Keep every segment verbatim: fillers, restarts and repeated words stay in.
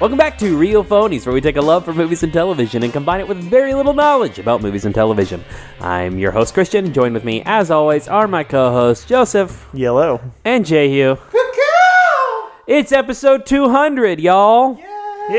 Welcome back to Real Phonies, where we take a love for movies and television and combine it with very little knowledge about movies and television. I'm your host, Christian. Joined with me, as always, are my co-hosts, Joseph. Yellow. And Jehu. It's episode two hundred, y'all. Yay!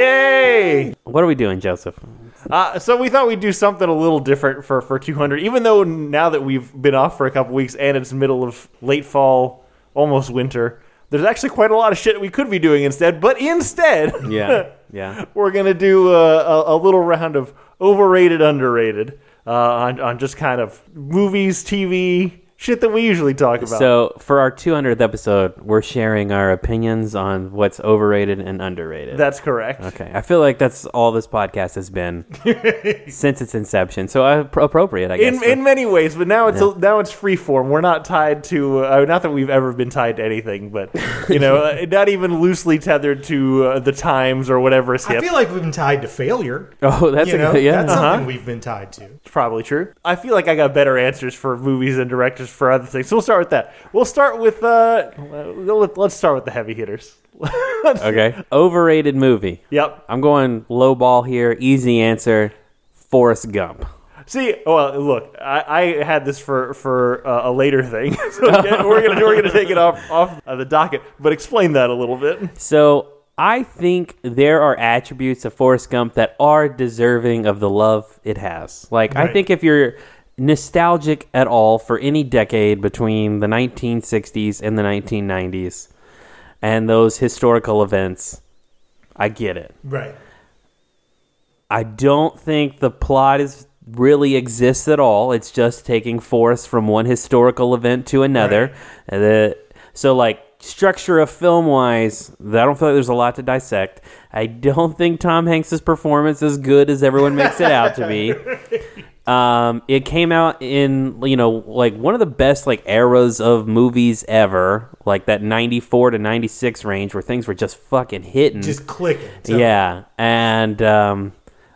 Yay! What are we doing, Joseph? Uh, so we thought we'd do something a little different for, for two hundred, even though now that we've been off for a couple weeks and it's middle of late fall, almost winter, there's actually quite a lot of shit we could be doing instead, but instead, yeah, yeah, we're going to do a, a, a little round of overrated, underrated uh, on, on just kind of movies, T V, shit that we usually talk about. So for our two hundredth episode, we're sharing our opinions on what's overrated and underrated. That's correct. Okay. I feel like that's all this podcast has been since its inception. So uh, appropriate, I guess. In, for, in many ways, but now it's yeah. now it's free form. We're not tied to, uh, not that we've ever been tied to anything, but you know, not even loosely tethered to uh, the times or whatever is hip. I feel like we've been tied to failure. Oh, that's a, know, yeah. That's uh-huh. something we've been tied to. It's probably true. I feel like I got better answers for movies and directors for other things. So we'll start with that. We'll start with, uh, let's start with the heavy hitters. Okay. Overrated movie. Yep. I'm going low ball here. Easy answer. Forrest Gump. See, well, look, I, I had this for, for uh, a later thing. So again, we're going we're gonna take it off, off the docket, but explain that a little bit. So I think there are attributes of Forrest Gump that are deserving of the love it has. Like, right. I think if you're nostalgic at all for any decade between the nineteen sixties and the nineteen nineties and those historical events, I get it. Right. I don't think the plot is really exists at all. It's just taking force from one historical event to another. Right. The, so like structure of film wise, I don't feel like there's a lot to dissect. I don't think Tom Hanks' performance is good as everyone makes it out to be. Um, it came out in, you know, like one of the best like eras of movies ever, like that ninety-four to ninety-six range where things were just fucking hitting. Just clicking. So. Yeah. And um,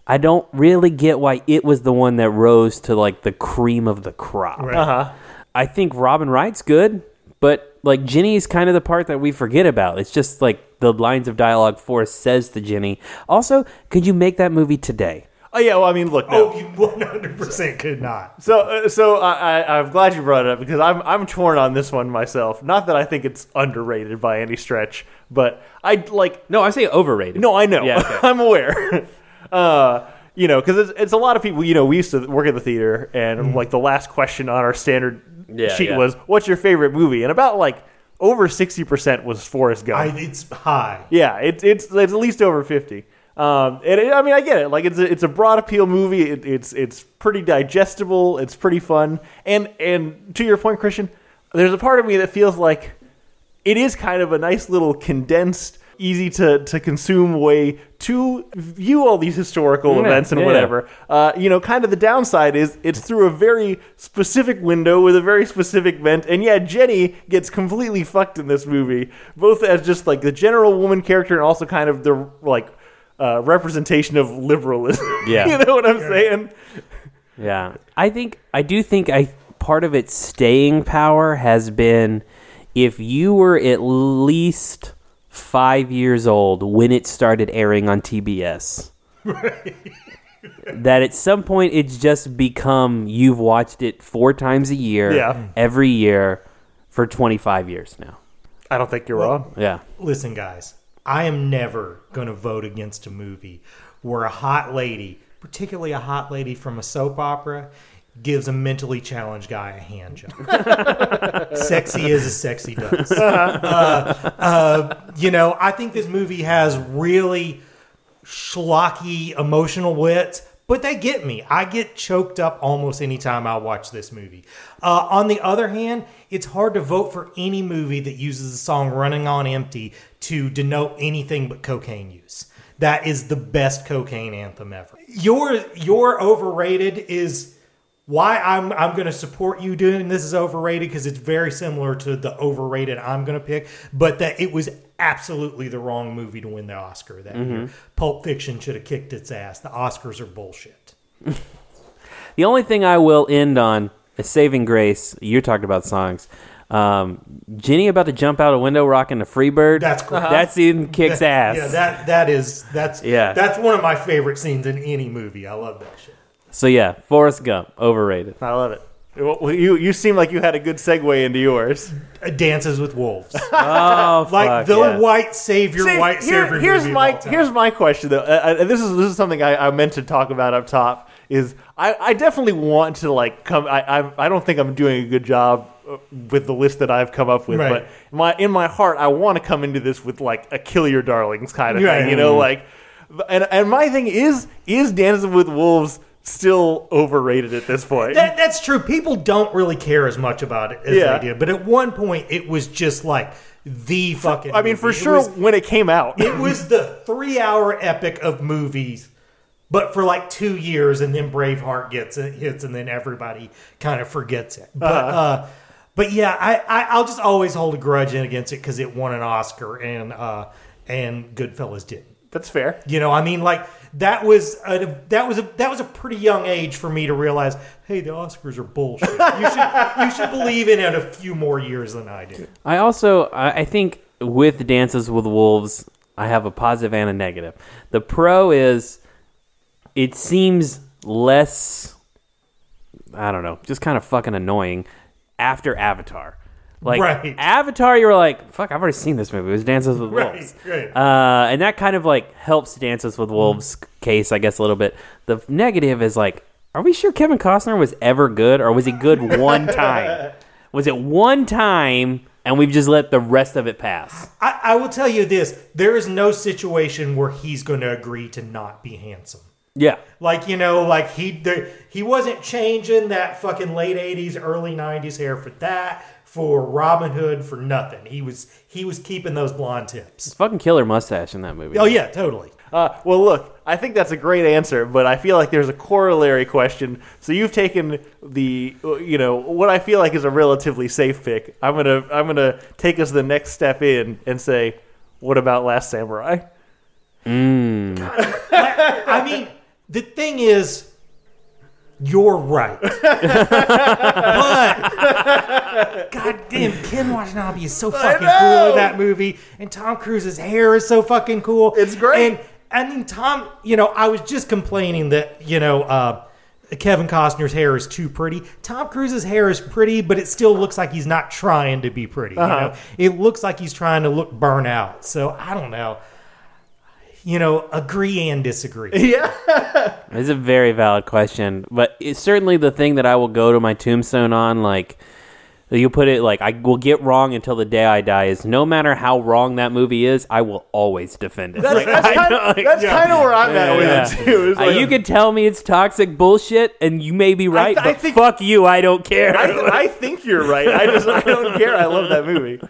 I don't really get why it was the one that rose to like the cream of the crop. Right. Uh-huh. I think Robin Wright's good, but like Ginny's kind of the part that we forget about. It's just like the lines of dialogue Forrest says to Ginny. Also, could you make that movie today? Oh, yeah, well, I mean, look. No. Oh, you one hundred percent could not. So uh, so I, I, I'm glad you brought it up because I'm I'm torn on this one myself. Not that I think it's underrated by any stretch, but I like... No, I say overrated. No, I know. Yeah, okay. I'm aware. Uh, you know, because it's, it's a lot of people, you know, we used to work at the theater and mm-hmm. like the last question on our standard yeah, sheet yeah. was, what's your favorite movie? And about like... over sixty percent was Forrest Gump. I, it's high. Yeah, it, it's it's at least over fifty. Um, and it, I mean, I get it. Like, it's a, it's a broad appeal movie. It, it's it's pretty digestible. It's pretty fun. And and to your point, Christian, there's a part of me that feels like it is kind of a nice little condensed, easy to, to consume way to view all these historical yeah, events and yeah. whatever. Uh, you know, kind of the downside is it's through a very specific window with a very specific vent. And yeah, Jenny gets completely fucked in this movie, both as just like the general woman character and also kind of the like uh, representation of liberalism. Yeah. You know what I'm yeah. saying? Yeah. I think, I do think I part of its staying power has been if you were at least five years old when it started airing on T B S. Right. That at some point it's just become you've watched it four times a year, yeah. every year for twenty-five years now. I don't think you're well, wrong. Yeah. Listen, guys, I am never going to vote against a movie where a hot lady, particularly a hot lady from a soap opera, gives a mentally challenged guy a hand job. Sexy is as sexy does. Uh, uh, you know, I think this movie has really schlocky emotional wits, but they get me. I get choked up almost any time I watch this movie. Uh, on the other hand, it's hard to vote for any movie that uses the song Running on Empty to denote anything but cocaine use. That is the best cocaine anthem ever. Your, your overrated is... Why I'm I'm going to support you doing this is overrated because it's very similar to the overrated I'm going to pick, but that it was absolutely the wrong movie to win the Oscar that mm-hmm. year. Pulp Fiction should have kicked its ass. The Oscars are bullshit. The only thing I will end on is saving grace. You're talking about songs. Um, Jenny about to jump out a window rocking a Freebird. That's cool. Uh-huh. That scene kicks that, ass. Yeah, that that is that's yeah. that's one of my favorite scenes in any movie. I love that shit. So yeah, Forrest Gump, overrated. I love it. Well, you you seem like you had a good segue into yours. Dances with Wolves. Oh, like fuck, the yeah. white savior, See, white here, savior. Here's movie my of all time. Here's my question though. Uh, this is this is something I, I meant to talk about up top. Is I, I definitely want to like come. I, I I don't think I'm doing a good job with the list that I've come up with, right. but my in my heart I want to come into this with like a kill your darlings kind of right. thing, you know, like. And and my thing is is Dances with Wolves still overrated at this point? That, that's true. People don't really care as much about it as yeah. they did, but at one point it was just like. The fucking I mean, movie. for sure, it was, when it came out. It was the three-hour epic of movies, but for like two years, and then Braveheart gets it, hits, and then everybody kind of forgets it. But uh-huh. uh, but yeah, I, I, I'll just always hold a grudge in against it because it won an Oscar, and uh, and Goodfellas didn't. That's fair. You know, I mean, like, that was a, that was a that was a pretty young age for me to realize, hey, the Oscars are bullshit. You should you should believe in it a few more years than I do. I also I think with Dances with Wolves, I have a positive and a negative. The pro is it seems less, I don't know, just kind of fucking annoying after Avatar. Like, right. Avatar, you were like, fuck, I've already seen this movie. It was Dances with right, Wolves. Right. Uh, and that kind of, like, helps Dances with Wolves mm. case, I guess, a little bit. The negative is, like, are we sure Kevin Costner was ever good, or was he good one time? Was it one time, and we've just let the rest of it pass? I, I will tell you this. There is no situation where he's going to agree to not be handsome. Yeah. Like, you know, like, he, there, he wasn't changing that fucking late eighties, early nineties hair for that. For Robin Hood, for nothing. He was he was keeping those blonde tips. It's a fucking killer mustache in that movie. Oh, yeah, totally. Uh, well, look, I think that's a great answer, but I feel like there's a corollary question. So you've taken the, you know, what I feel like is a relatively safe pick. I'm going to I'm gonna take us the next step in and say, what about Last Samurai? Mm. God, I mean, the thing is... You're right. But, goddamn, Ken Watanabe is so fucking cool in that movie. And Tom Cruise's hair is so fucking cool. It's great. And I mean, Tom, you know, I was just complaining that, you know, uh, Kevin Costner's hair is too pretty. Tom Cruise's hair is pretty, but it still looks like he's not trying to be pretty. Uh-huh. You know, it looks like he's trying to look burnt out. So, I don't know. You know, agree and disagree. Yeah. It's a very valid question. But it's certainly the thing that I will go to my tombstone on, like, you put it like, I will get wrong until the day I die, is no matter how wrong that movie is, I will always defend it. That's, like, that's, kind, of, that's yeah. kind of where I'm at yeah. with it, too. It's like, uh, you can tell me it's toxic bullshit, and you may be right, I th- but I think, fuck you, I don't care. I, th- I think you're right. I just I don't care. I love that movie.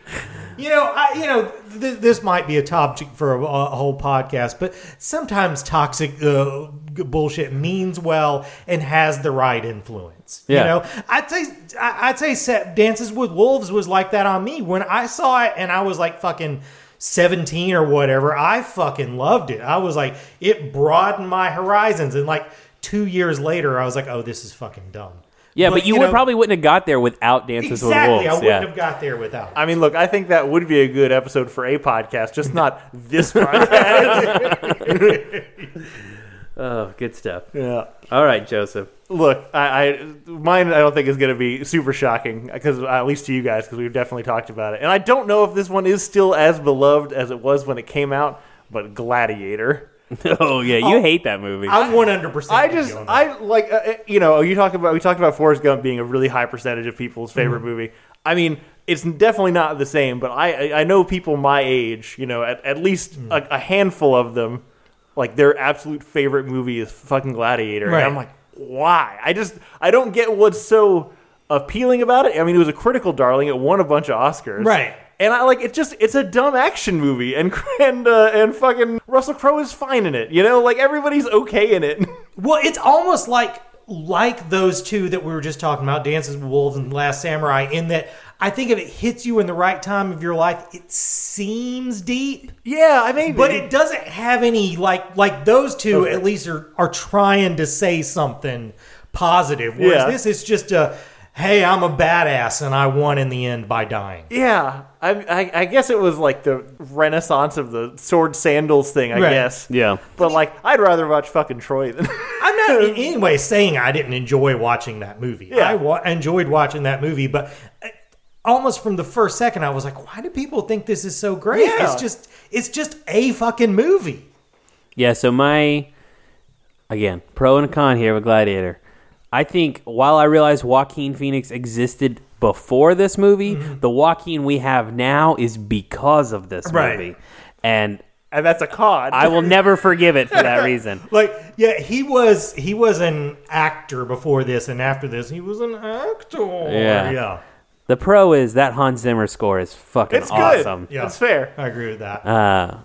You know, I, you know, th- this might be a topic for a, a whole podcast, but sometimes toxic uh, bullshit means well and has the right influence. Yeah. You know, I'd say I'd say Dances with Wolves was like that on me when I saw it, and I was like fucking seventeen or whatever. I fucking loved it. I was like, it broadened my horizons, and like two years later, I was like, oh, this is fucking dumb. Yeah, but, but you, you know, would probably wouldn't have got there without Dances exactly, with Wolves. Exactly, I wouldn't yeah. have got there without. I mean, look, I think that would be a good episode for a podcast, just not this podcast. Oh, good stuff. Yeah. All right, Joseph. Look, I, I mine I don't think is going to be super shocking, because at least to you guys, because we've definitely talked about it. And I don't know if this one is still as beloved as it was when it came out, but Gladiator. Oh yeah, you oh, hate that movie. I'm one hundred percent. I just, I like, uh, you know, you talk about we talked about Forrest Gump being a really high percentage of people's favorite mm-hmm. movie. I mean, it's definitely not the same, but I, I know people my age, you know, at, at least mm-hmm. a, a handful of them, like their absolute favorite movie is fucking Gladiator, right. And I'm like, why? I just, I don't get what's so appealing about it. I mean, it was a critical darling. It won a bunch of Oscars, right? And I like it. Just it's a dumb action movie, and and uh, and fucking Russell Crowe is fine in it. You know, like everybody's okay in it. Well, it's almost like like those two that we were just talking about, Dances with Wolves and Last Samurai. In that, I think if it hits you in the right time of your life, it seems deep. Yeah, I mean, but it doesn't have any like like those two okay. at least are are trying to say something positive. Whereas yeah. this is just a. hey, I'm a badass, and I won in the end by dying. Yeah. I, I, I guess it was like the renaissance of the sword sandals thing, I right. guess. Yeah. But like, I'd rather watch fucking Troy than... I'm not in any way saying I didn't enjoy watching that movie. Yeah. I wa- enjoyed watching that movie, but... I, almost from the first second, I was like, why do people think this is so great? Yeah. It's just it's just a fucking movie. Yeah, so my, again, pro and con here with Gladiator. I think while I realized Joaquin Phoenix existed before this movie, mm-hmm. the Joaquin we have now is because of this right. movie. And and that's a con. I will never forgive it for that reason. Like, yeah, he was he was an actor before this, and after this, he was an actor. Yeah. yeah. The pro is that Hans Zimmer score is fucking it's awesome. It's good. Yeah. It's fair. I agree with that. Uh,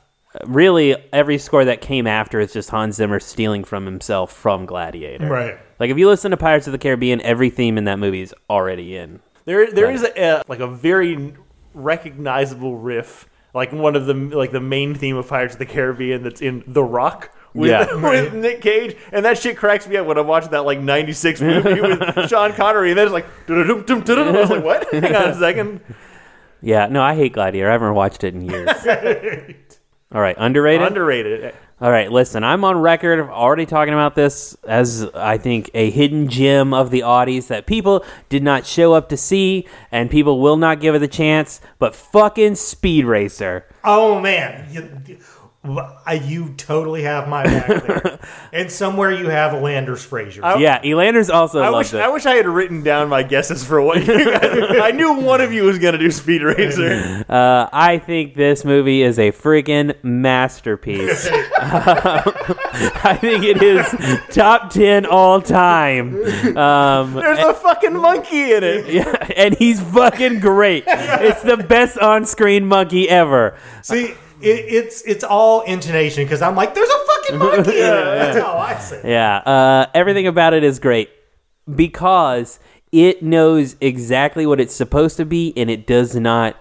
really, every score that came after is just Hans Zimmer stealing from himself from Gladiator. Right. Like, if you listen to Pirates of the Caribbean, every theme in that movie is already in. There, There is a, a, like a very recognizable riff, like one of the like the main theme of Pirates of the Caribbean that's in The Rock. With, yeah. with Nick Cage, and that shit cracks me up when I watch that like ninety-six movie with Sean Connery, and then it's like, dum, dum, dum. I was like, what? Hang on a second. Yeah, no, I hate Gladiator. I haven't watched it in years. All right, underrated? Underrated. All right, listen, I'm on record of already talking about this as, I think, a hidden gem of the oddities that people did not show up to see, and people will not give it a chance, but fucking Speed Racer. Oh, man. You, You totally have my back there. And somewhere you have Elanders Fraser. I, yeah, Elanders also I loved wish, it. I wish I had written down my guesses for what you guys... I knew one of you was going to do Speed Racer. Uh, I think this movie is a freaking masterpiece. uh, I think it is top ten all time. Um, There's and, a fucking monkey in it. Yeah, and he's fucking great. It's the best on-screen monkey ever. See... It, it's it's all intonation because I'm like, there's a fucking monkey in it. That's how I say it. Yeah, uh, everything about it is great because it knows exactly what it's supposed to be, and it does not.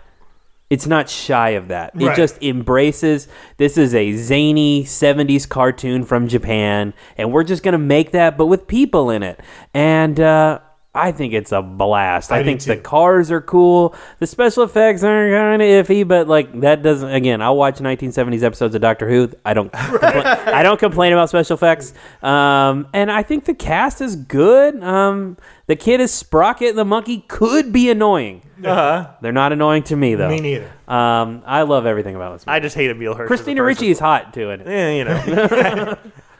It's not shy of that. Right. It just embraces. This is a zany seventies cartoon from Japan, and we're just gonna make that, but with people in it. And uh, I think it's a blast. I, I think the cars are cool. The special effects are kind of iffy, but like that doesn't. Again, I'll watch nineteen seventies episodes of Doctor Who. I don't. Compl- I don't complain about special effects. Um, and I think the cast is good. Um, the kid is Sprocket. The monkey could be annoying. Uh-huh. They're not annoying to me though. Me neither. Um, I love everything about this movie. I just hate Emile Hirsch. Christina Ricci is hot too. In it. Yeah, you know.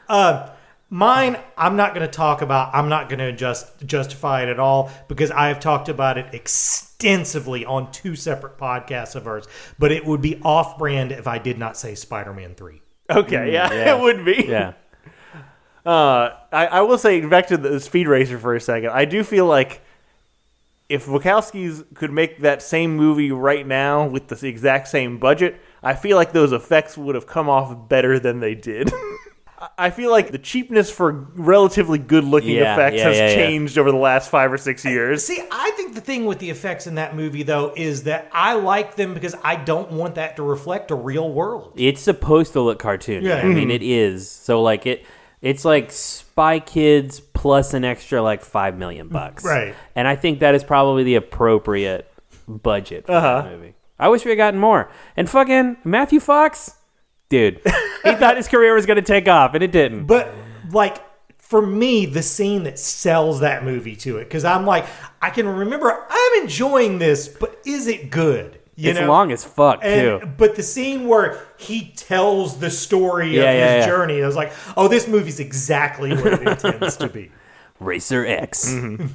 uh, Mine, I'm not going to talk about, I'm not going to just justify it at all because I have talked about it extensively on two separate podcasts of ours, but it would be off-brand if I did not say Spider-Man three. Okay, yeah, yeah. It would be. Yeah. Uh, I, I will say, back to the Speed Racer for a second, I do feel like if Wachowskis could make that same movie right now with the exact same budget, I feel like those effects would have come off better than they did. I feel like the cheapness for relatively good-looking yeah, effects yeah, has yeah, changed yeah. over the last five or six years. See, I think the thing with the effects in that movie, though, is that I like them because I don't want that to reflect a real world. It's supposed to look cartoony. Yeah. I mean, it is. So, like, it, it's like Spy Kids plus an extra, like, five million bucks. Right. And I think that is probably the appropriate budget for uh-huh. that movie. I wish we had gotten more. And fucking Matthew Fox... Dude, he thought his career was going to take off, and it didn't. But, like, for me, the scene that sells that movie to it, because I'm like, I can remember, I'm enjoying this, but is it good? You it's know? Long as fuck, and, too. But the scene where he tells the story yeah, of yeah, his yeah. journey, I was like, oh, this movie's exactly what it intends to be. Racer X. Mm-hmm.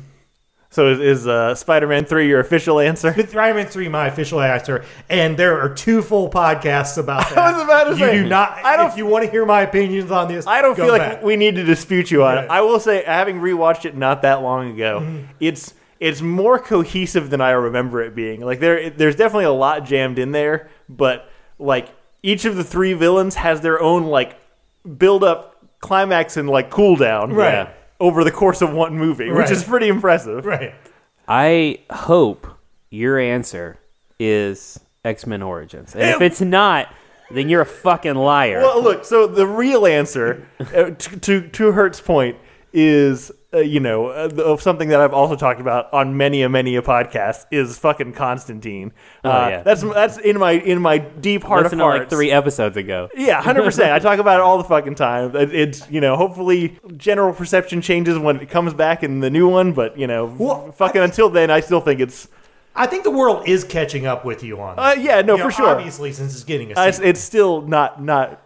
So is, is uh, Spider-Man three your official answer? Spider-Man three, my official answer, and there are two full podcasts about that. I was about to you say, do not, I don't, if you want to hear my opinions on this, I don't feel back. Like we need to dispute you on yeah. it. I will say, having rewatched it not that long ago, mm-hmm. it's it's more cohesive than I remember it being. Like there, there's definitely a lot jammed in there, but like each of the three villains has their own like build up, climax, and like cool down. Right. Yeah. Over the course of one movie, right. which is pretty impressive. Right. I hope your answer is X-Men Origins. And if it's not, then you're a fucking liar. Well, look, so the real answer, to, to, to Hurt's point, is uh, you know, of something that I've also talked about on many a many a podcast is fucking Constantine. Oh, uh, yeah. That's that's in my in my deep heart Listen of hearts. Like three episodes ago. Yeah, one hundred percent. I talk about it all the fucking time. It, it's, you know, hopefully general perception changes when it comes back in the new one, but, you know, well, fucking I, until then, I still think it's... I think the world is catching up with you on that. Uh, yeah, no, you for know, sure. Obviously, since it's getting a uh, it's, it's still not... not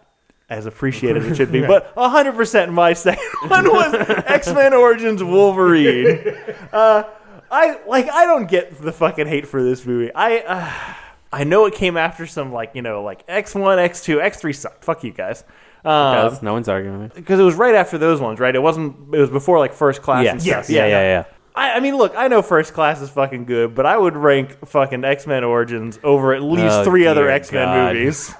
as appreciated as it should be, but one hundred percent my second one was X-Men Origins Wolverine. Uh, I like. I don't get the fucking hate for this movie. I uh, I know it came after some, like, you know, like X one, X two, X three sucked. Fuck you guys. Um, no one's arguing. Because it was right after those ones, right? It wasn't. It was before, like, First Class yes. and stuff. Yes. Yeah, yeah, yeah. yeah. I, I mean, look, I know First Class is fucking good, but I would rank fucking X-Men Origins over at least oh, three other X-Men God. movies.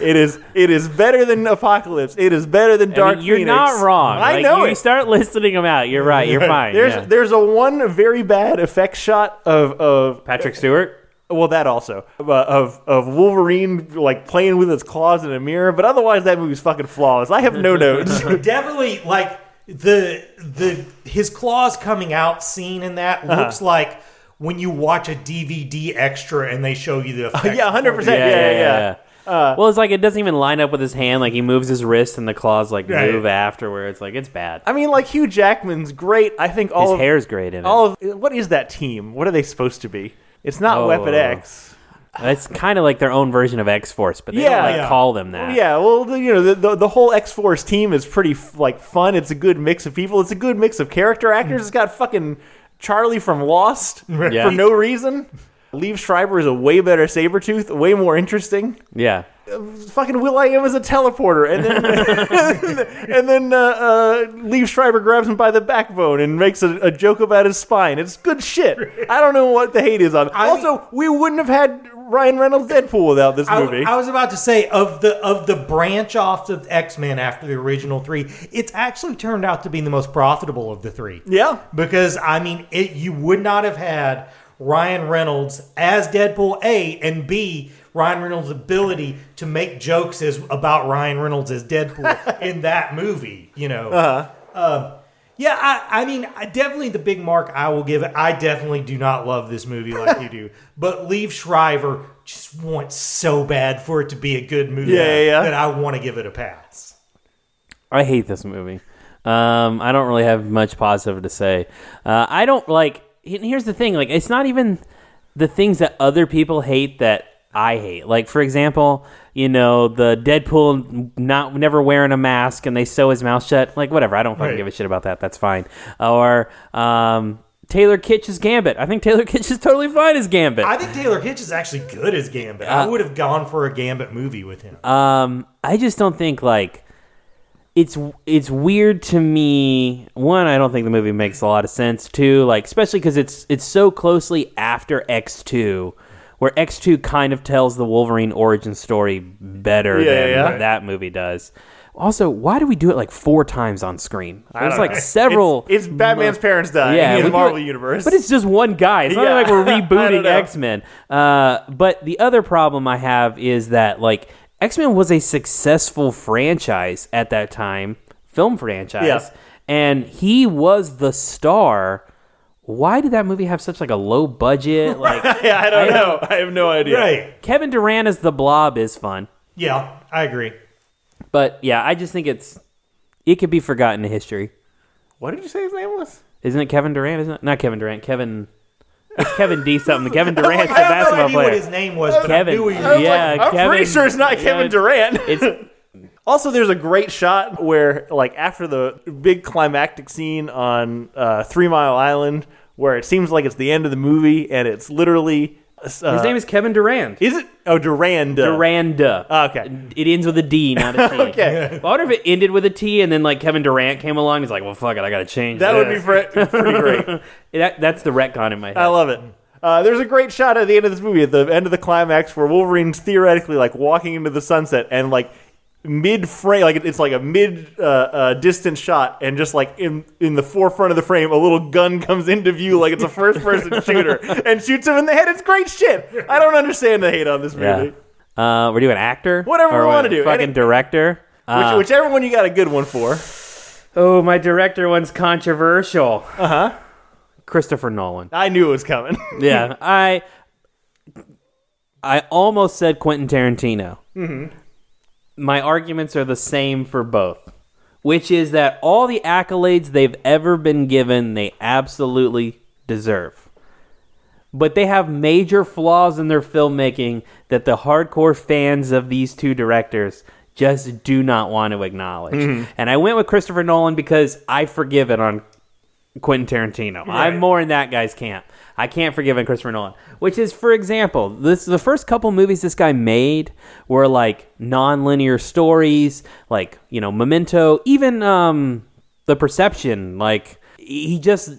It is it is better than Apocalypse. It is better than Dark I mean, you're Phoenix. You're not wrong. I like, know You it. start listing them out. You're right. You're fine. there's yeah. there's a one very bad effect shot of, of Patrick Stewart. Well, that also uh, of of Wolverine like playing with his claws in a mirror. But otherwise, that movie's fucking flawless. I have no notes. Definitely, like the the his claws coming out scene in that uh-huh. looks like when you watch a D V D extra and they show you the effect. Uh, yeah, one hundred percent. Yeah, yeah, yeah. yeah. yeah. Uh, well, it's like it doesn't even line up with his hand. Like, he moves his wrist and the claws, like, right. move afterwards. Like, it's bad. I mean, like, Hugh Jackman's great. I think all his of... His hair's great in all it. Of, what is that team? What are they supposed to be? It's not oh. Weapon X. It's kind of like their own version of X Force, but they yeah, don't, like, yeah. call them that. Yeah, well, the, you know, the, the, the whole X Force team is pretty, like, fun. It's a good mix of people. It's a good mix of character actors. It's got fucking Charlie from Lost yeah. for no reason. Liev Schreiber is a way better Sabretooth, way more interesting. Yeah. Uh, fucking Will.i.am is a teleporter. And then and then uh, uh, Liev Schreiber grabs him by the backbone and makes a, a joke about his spine. It's good shit. I don't know what the hate is on. I also, mean, we wouldn't have had Ryan Reynolds Deadpool without this I, movie. I was about to say, of the of the branch off of X-Men after the original three, it's actually turned out to be the most profitable of the three. Yeah. Because, I mean, it you would not have had... Ryan Reynolds as Deadpool, A, and B, Ryan Reynolds' ability to make jokes as, about Ryan Reynolds as Deadpool in that movie, you know. Uh-huh. Uh, yeah, I, I mean, I definitely the big mark I will give it. I definitely do not love this movie like you do. But Liev Schreiber just wants so bad for it to be a good movie yeah, yeah, yeah. that I want to give it a pass. I hate this movie. Um, I don't really have much positive to say. Uh, I don't like... Here's the thing, like, it's not even the things that other people hate that I hate. Like, for example, you know, the Deadpool not never wearing a mask and they sew his mouth shut. Like, whatever, I don't fucking right. give a shit about that. That's fine. Or um, Taylor Kitsch as Gambit. I think Taylor Kitsch is totally fine as Gambit. I think Taylor Kitsch is actually good as Gambit. Uh, I would have gone for a Gambit movie with him. Um, I just don't think, like... It's it's weird to me. One, I don't think the movie makes a lot of sense. Two, like, especially because it's it's so closely after X two, where X two kind of tells the Wolverine origin story better yeah, than yeah. that movie does. Also, why do we do it like four times on screen? There's like know. several. It's, it's Batman's mo- parents die yeah, in the Marvel universe, but it's just one guy. It's not yeah. like we're rebooting X-Men. Uh, but the other problem I have is that, like, X-Men was a successful franchise at that time, film franchise, yeah. and he was the star. Why did that movie have such, like, a low budget? Like, yeah, I don't I know. I have no idea. Right. Kevin Durand as the Blob is fun. Yeah, I agree. But, yeah, I just think it's it could be forgotten in history. What did you say his name was? Isn't it Kevin Durand? Isn't it? Not Kevin Durand. Kevin... It's Kevin D something. Kevin Durand's like, the basketball I player. I don't know what his name was, but Kevin. I knew he was. Yeah, like, I'm Kevin, pretty sure it's not Kevin, Kevin Durand. It's also, there's a great shot where, like, after the big climactic scene on uh, Three Mile Island, where it seems like it's the end of the movie, and it's literally... Uh, his name is Kevin Durand. Is it? Oh, Duranda. Duranda. Oh, okay. It ends with a D, not a T. Okay. I wonder if it ended with a T and then, like, Kevin Durant came along. He's like, well, fuck it. I got to change that. That would be pretty great. that, that's the retcon in my head. I love it. Uh, there's a great shot at the end of this movie, at the end of the climax, where Wolverine's theoretically, like, walking into the sunset and, like, mid-frame, like, it's like a mid uh, uh, distance shot, and just, like, in in the forefront of the frame, a little gun comes into view, like it's a first-person shooter, and shoots him in the head. It's great shit. I don't understand the hate on this movie. Yeah. Uh, we're doing actor? Whatever we want to do. Fucking it, director. Which, uh, whichever one you got a good one for. Oh, my director one's controversial. Uh-huh. Christopher Nolan. I knew it was coming. yeah. I I almost said Quentin Tarantino. Mm-hmm. My arguments are the same for both, which is that all the accolades they've ever been given, they absolutely deserve. But they have major flaws in their filmmaking that the hardcore fans of these two directors just do not want to acknowledge. Mm-hmm. And I went with Christopher Nolan because I forgive it on Quentin Tarantino. Right. I'm more in that guy's camp. I can't forgive on Christopher Nolan. Which is, for example, this the first couple movies this guy made were like non-linear stories, like, you know, Memento, even um, The Perception. Like, he just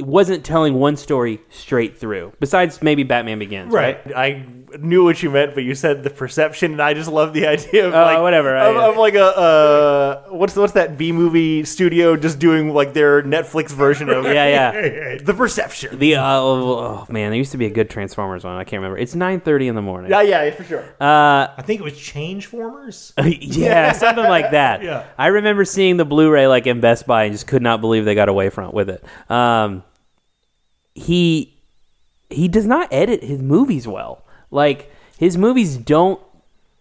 wasn't telling one story straight through, besides maybe Batman Begins. Right. right? I knew what you meant, but you said The Perception, and I just love the idea of uh, like, whatever, right? of, of like a, uh, what's what's that B-movie studio just doing like their Netflix version of yeah, yeah. The Perception. The uh, oh, oh, man, there used to be a good Transformers one. I can't remember. It's nine thirty in the morning. Yeah, yeah, for sure. Uh, I think it was Changeformers? yeah, something like that. Yeah. I remember seeing the Blu-ray like in Best Buy and just could not believe they got away from it with it. Um, he he does not edit his movies well. Like, his movies don't,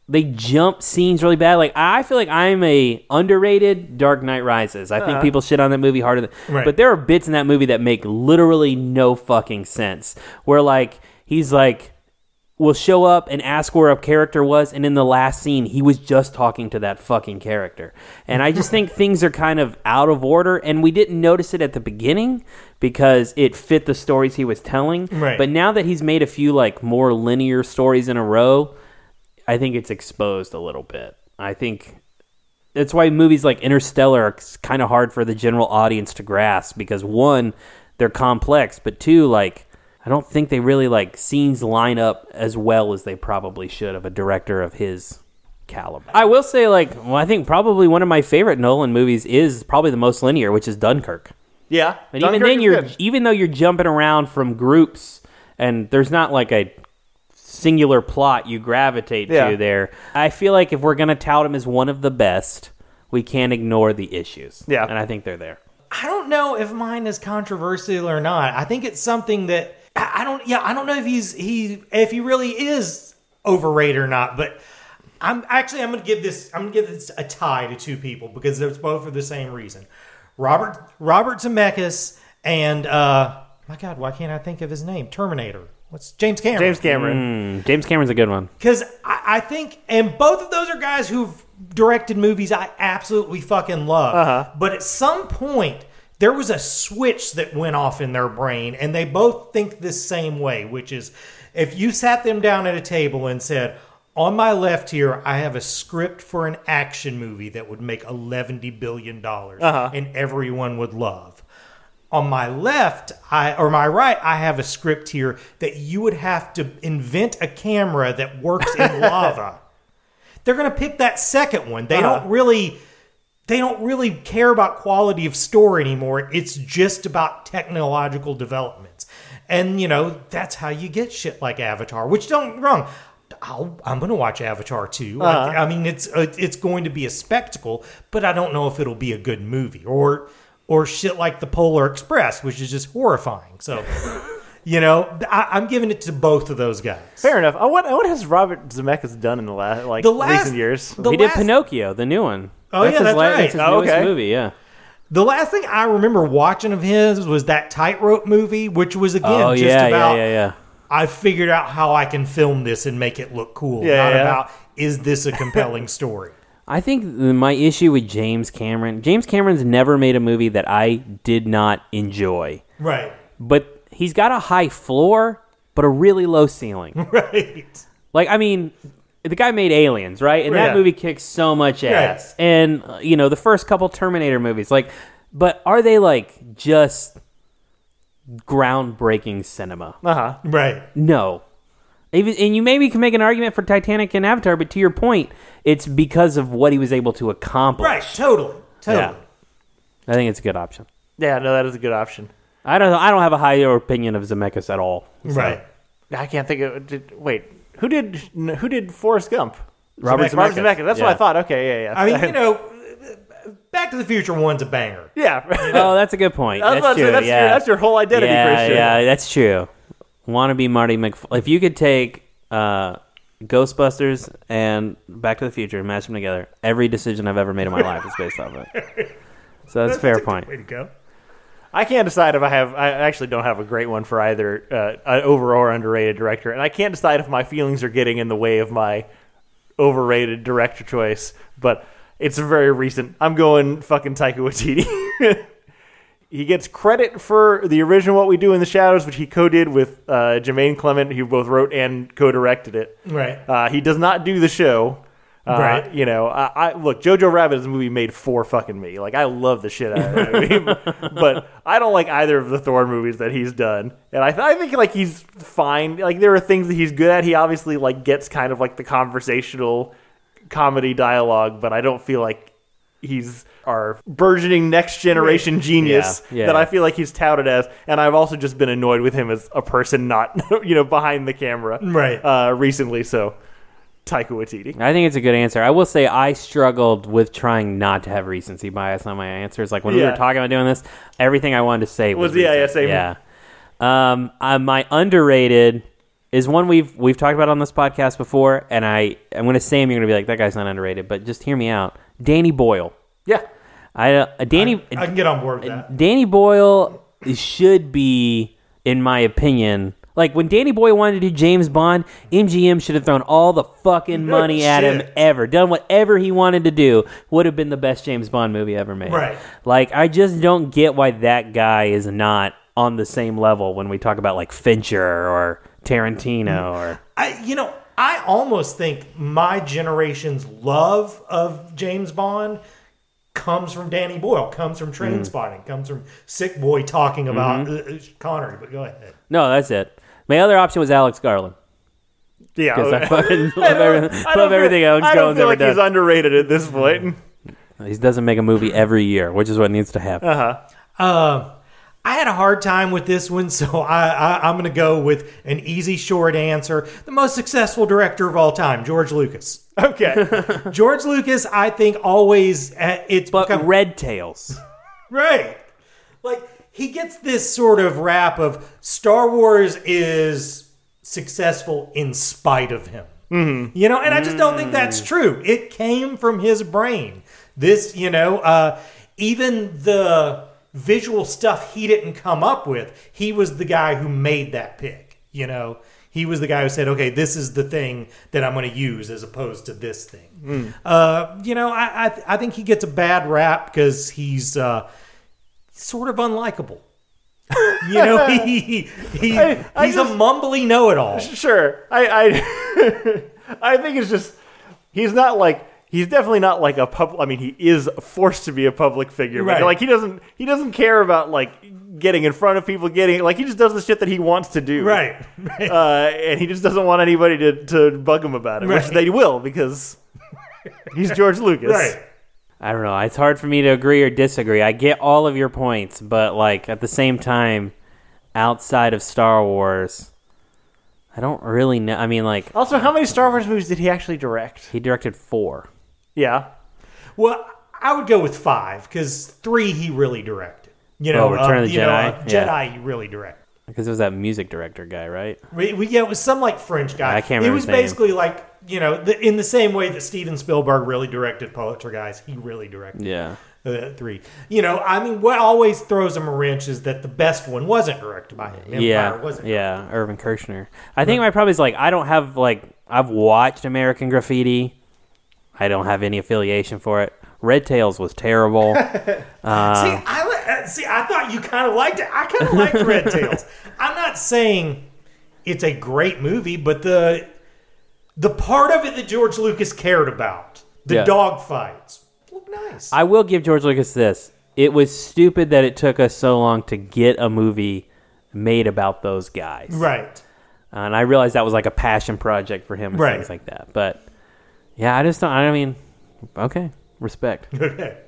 they jump scenes really bad. Like, I feel like I'm a underrated Dark Knight Rises. I uh-huh. think people shit on that movie harder than, right. But there are bits in that movie that make literally no fucking sense. Where, like, he's like, will show up and ask where a character was, and in the last scene, he was just talking to that fucking character. And I just think things are kind of out of order, and we didn't notice it at the beginning because it fit the stories he was telling. Right. But now that he's made a few like more linear stories in a row, I think it's exposed a little bit. I think that's why movies like Interstellar are kind of hard for the general audience to grasp because, one, they're complex, but two, like, I don't think they really, like, scenes line up as well as they probably should of a director of his caliber. I will say, like, well, I think probably one of my favorite Nolan movies is probably the most linear, which is Dunkirk. Yeah. And Dunkirk even then, you're good. Even though you're jumping around from groups and there's not, like, a singular plot you gravitate yeah. to there, I feel like if we're going to tout him as one of the best, we can't ignore the issues. Yeah. And I think they're there. I don't know if mine is controversial or not. I think it's something that... I don't. Yeah, I don't know if he's he if he really is overrated or not. But I'm actually I'm gonna give this I'm gonna give this a tie to two people because they're both for the same reason. Robert Robert Zemeckis and uh, my God, why can't I think of his name? Terminator. What's James Cameron? James Cameron. Mm, James Cameron's a good one because I, I think and both of those are guys who've directed movies I absolutely fucking love. Uh-huh. But at some point, there was a switch that went off in their brain, and they both think this same way, which is if you sat them down at a table and said, on my left here, I have a script for an action movie that would make eleven billion dollars uh-huh. and everyone would love. On my left, I or my right, I have a script here that you would have to invent a camera that works in lava. They're going to pick that second one. They uh-huh. don't really... They don't really care about quality of story anymore. It's just about technological developments. And, you know, that's how you get shit like Avatar, which don't get me wrong. I'll, I'm going to watch Avatar two. Uh-huh. I, I mean, it's uh, it's going to be a spectacle, but I don't know if it'll be a good movie. Or, or shit like The Polar Express, which is just horrifying. So... You know, I, I'm giving it to both of those guys. Fair enough. What what has Robert Zemeckis done in the last like the last, recent years? The he last, did Pinocchio, the new one. Oh that's yeah, that's la- right. That's his oh, newest okay. movie. Yeah. The last thing I remember watching of his was that Tightrope movie, which was again oh, just yeah, about yeah, yeah, yeah. I figured out how I can film this and make it look cool. Yeah, not yeah. about is this a compelling story. I think my issue with James Cameron, James Cameron's never made a movie that I did not enjoy. Right, but. He's got a high floor, but a really low ceiling. Right. Like, I mean, the guy made Aliens, right? And yeah. that movie kicks so much ass. Yeah. And, uh, you know, the first couple Terminator movies. Like, but are they, like, just groundbreaking cinema? Uh-huh. Right. No. And you maybe can make an argument for Titanic and Avatar, but to your point, it's because of what he was able to accomplish. Right. Totally. Totally. Yeah. I think it's a good option. Yeah, no, that is a good option. I don't. I don't have a higher opinion of Zemeckis at all. So. Right. I can't think of. Did, wait, who did who did Forrest Gump? Robert Zemeckis. Zemeckis. Robert Zemeckis. That's yeah. what I thought. Okay, yeah, yeah. I mean, you know, Back to the Future one's a banger. Yeah. Oh, that's a good point. That's, that's true. Say, that's, yeah. your, that's your whole identity, yeah, Christian. Yeah, that's true. Want to be Marty McFly. If you could take uh, Ghostbusters and Back to the Future and mash them together, every decision I've ever made in my life is based off of it. So that's, that's a fair point. Way to go. I can't decide if I have... I actually don't have a great one for either uh, an over or underrated director, and I can't decide if my feelings are getting in the way of my overrated director choice, but it's very recent. I'm going fucking Taika Waititi. He gets credit for the original What We Do in the Shadows, which he co-did with uh, Jermaine Clement, who both wrote and co-directed it. Right. Uh, he does not do the show. Uh, right. You know, I, I look, Jojo Rabbit is a movie made for fucking me. Like, I love the shit out of that movie. But I don't like either of the Thorne movies that he's done. And I, th- I think, like, he's fine. Like, there are things that he's good at. He obviously, like, gets kind of, like, the conversational comedy dialogue, but I don't feel like he's our burgeoning next generation genius yeah, yeah. that I feel like he's touted as. And I've also just been annoyed with him as a person not, you know, behind the camera right. uh, recently. So Taika Waititi. I think it's a good answer. I will say I struggled with trying not to have recency bias on my answers. Like when yeah. we were talking about doing this, everything I wanted to say was, was the I S A. Yeah. Um, uh, my underrated is one we've we've talked about on this podcast before, and I I'm going to say him. You're going to be like, that guy's not underrated, but just hear me out. Danny Boyle. Yeah. I uh, Danny. I, I can get on board with that. Danny Boyle should be, in my opinion. Like, when Danny Boyle wanted to do James Bond, M G M should have thrown all the fucking money at him ever. Done whatever he wanted to do. Would have been the best James Bond movie ever made. Right. Like, I just don't get why that guy is not on the same level when we talk about, like, Fincher or Tarantino or... I, you know, I almost think my generation's love of James Bond comes from Danny Boyle, comes from Trainspotting, mm. comes from Sick Boy talking about mm-hmm. Connery, but go ahead. No, that's it. My other option was Alex Garland. Yeah. Because I fucking love everything. I love everything Alex Garland's ever done. I don't feel like he's underrated at this point. He doesn't make a movie every year, which is what needs to happen. Uh-huh. Uh, I had a hard time with this one, so I, I, I'm going to go with an easy, short answer. The most successful director of all time, George Lucas. Okay. George Lucas, I think, always... Uh, it's But become, Red Tails. Right. Like... He gets this sort of rap of Star Wars is successful in spite of him. Mm-hmm. You know, and I just don't think that's true. It came from his brain. This, you know, uh, even the visual stuff he didn't come up with, he was the guy who made that pick. You know, he was the guy who said, okay, this is the thing that I'm going to use as opposed to this thing. Mm. Uh, you know, I, I, I think he gets a bad rap because he's... Uh, sort of unlikable. You know, he, he, he I, I he's just, a mumbly know-it-all. Sure. I I, I think it's just, he's not like, he's definitely not like a public, I mean, he is forced to be a public figure. Right. But like, he doesn't, he doesn't care about like getting in front of people, getting, like he just does the shit that he wants to do. Right. right. Uh, and he just doesn't want anybody to, to bug him about it, right. which they will because he's George Lucas. Right. I don't know. It's hard for me to agree or disagree. I get all of your points, but like at the same time, outside of Star Wars, I don't really know. I mean, like also, how many Star Wars movies did he actually direct? He directed four. Yeah. Well, I would go with five because three he really directed. You know, oh, Return uh, of the Jedi. Know, uh, Jedi yeah. he really directed. Because it was that music director guy, right? We, we, yeah, it was some like French guy. I can't remember. It was his name. Basically like. You know, the, in the same way that Steven Spielberg really directed Poltergeist, he really directed yeah. uh, three. You know, I mean, what always throws him a wrench is that the best one wasn't directed by him. Empire yeah, wasn't yeah, Irvin Kershner. I think my problem is, like, I don't have, like, I've watched American Graffiti. I don't have any affiliation for it. Red Tails was terrible. uh, see, I, see, I thought you kind of liked it. I kind of liked Red Tails. I'm not saying it's a great movie, but the... The part of it that George Lucas cared about, the yeah. dogfights, look nice. I will give George Lucas this. It was stupid that it took us so long to get a movie made about those guys. Right. Uh, and I realized that was like a passion project for him and right. things like that. But, yeah, I just don't, I mean, okay, respect. Okay.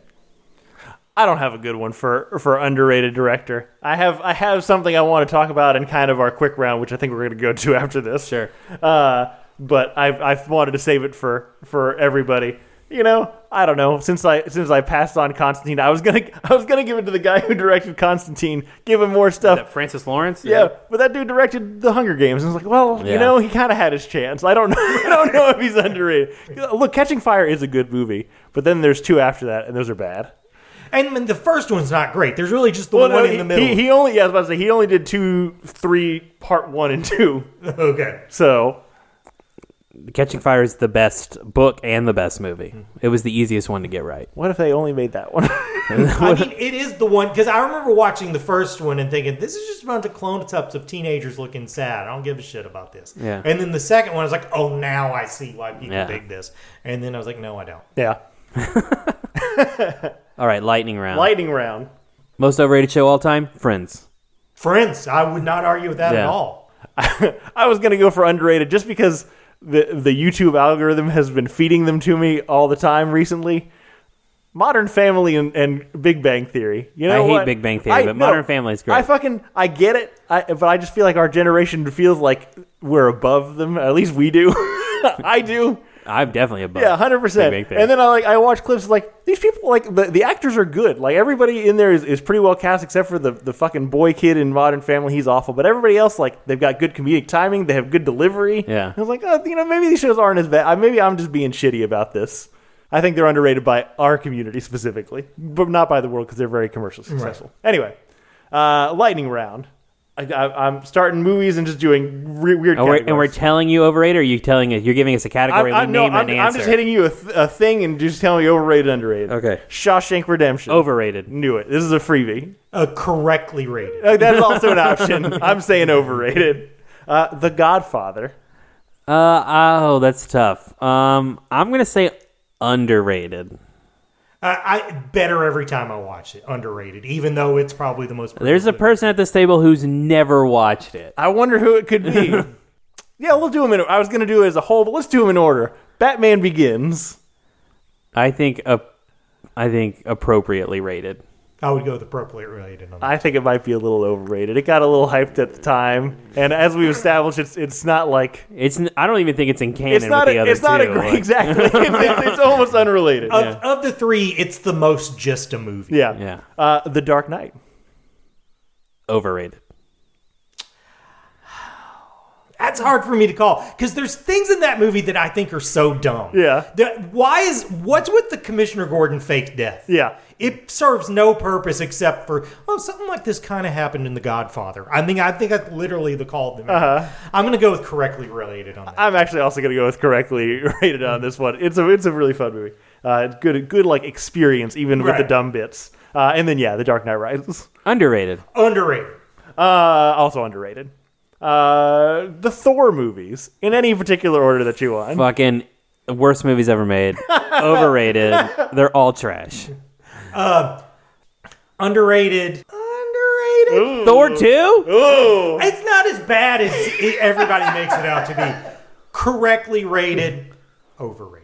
I don't have a good one for, for underrated director. I have I have something I want to talk about in kind of our quick round, which I think we're going to go to after this. Sure. Uh But I've I've wanted to save it for, for everybody. you know, I don't know. Since I since I passed on Constantine, I was gonna I was gonna give it to the guy who directed Constantine. Give him more stuff. Is that Francis Lawrence? Yeah, yeah, but that dude directed The Hunger Games. And I was like, well, yeah. you know, he kind of had his chance. I don't know. I don't know if he's underrated. Look, Catching Fire is a good movie, but then there's two after that, and those are bad. And the first one's not great. There's really just the well, one no, in he, the middle. He, he only, yeah, I was about to say, he only did two, three, part one and two. Okay. So, Catching Fire is the best book and the best movie. It was the easiest one to get right. What if they only made that one? I mean, it is the one, because I remember watching the first one and thinking, this is just about the cloned types of teenagers looking sad. I don't give a shit about this. Yeah. And then the second one, I was like, oh, now I see why people yeah. dig this. And then I was like, no, I don't. Yeah. All right, lightning round. Lightning round. Most overrated show all time? Friends. Friends. I would not argue with that yeah. at all. I was going to go for underrated just because the the YouTube algorithm has been feeding them to me all the time recently. Modern Family and, and Big Bang Theory. You know I hate what? Big Bang Theory, I, but no, Modern Family is great. I fucking, I get it, I, but I just feel like our generation feels like we're above them. At least we do. I do. I'm definitely above. Yeah, one hundred percent. And then I like I watch clips like, these people, like, the, the actors are good. Like, everybody in there is, is pretty well cast except for the, the fucking boy kid in Modern Family. He's awful. But everybody else, like, they've got good comedic timing. They have good delivery. Yeah. I was like, oh, you know, maybe these shows aren't as bad. I, maybe I'm just being shitty about this. I think they're underrated by our community specifically, but not by the world because they're very commercially successful. Right. Anyway, uh, lightning round. I, I, I'm starting movies and just doing re- weird. Oh, categories. And we're telling you overrated, or are you telling us? You're giving us a category. I, I, we no, name I'm, an answer. I'm just hitting you a, th- a thing and just telling you overrated, underrated. Okay. Shawshank Redemption. Overrated. Knew it. This is a freebie. Uh, correctly rated. Uh, that is also an option. I'm saying overrated. Uh, The Godfather. Uh oh, that's tough. Um, I'm gonna say underrated. Uh, I better every time I watch it. Underrated, even though it's probably the most. There's a person at this table who's never watched it. I wonder who it could be. Yeah, we'll do them in. I was going to do it as a whole, but let's do them in order. Batman Begins. I think a, I think appropriately rated. I would go with appropriately rated. I think it might be a little overrated. It got a little hyped at the time, and as we've established, it's it's not like it's. I don't even think it's in canon. It's not with a, the other it's two. Not a, like. Exactly. it's, it's, it's almost unrelated. Of, yeah. of the three, it's the most just a movie. Yeah, yeah. Uh, The Dark Knight. Overrated. That's hard for me to call because there's things in that movie that I think are so dumb. Yeah. That, why is what's with the Commissioner Gordon fake death? Yeah. It serves no purpose except for, oh, something like this kind of happened in The Godfather. I mean, I think that's literally the call of the movie. Uh-huh. I'm going to go with correctly rated on that. I'm actually also going to go with correctly rated on this one. It's a it's a really fun movie. Uh, it's good, good like experience, even with right. the dumb bits. Uh, and then, yeah, The Dark Knight Rises. Underrated. Underrated. Uh, also underrated. Uh, the Thor movies, in any particular order that you want. Fucking worst movies ever made. Overrated. They're all trash. Uh, underrated. Underrated. Ooh. Thor two? Ooh. It's not as bad as everybody makes it out to be. Correctly rated. Overrated.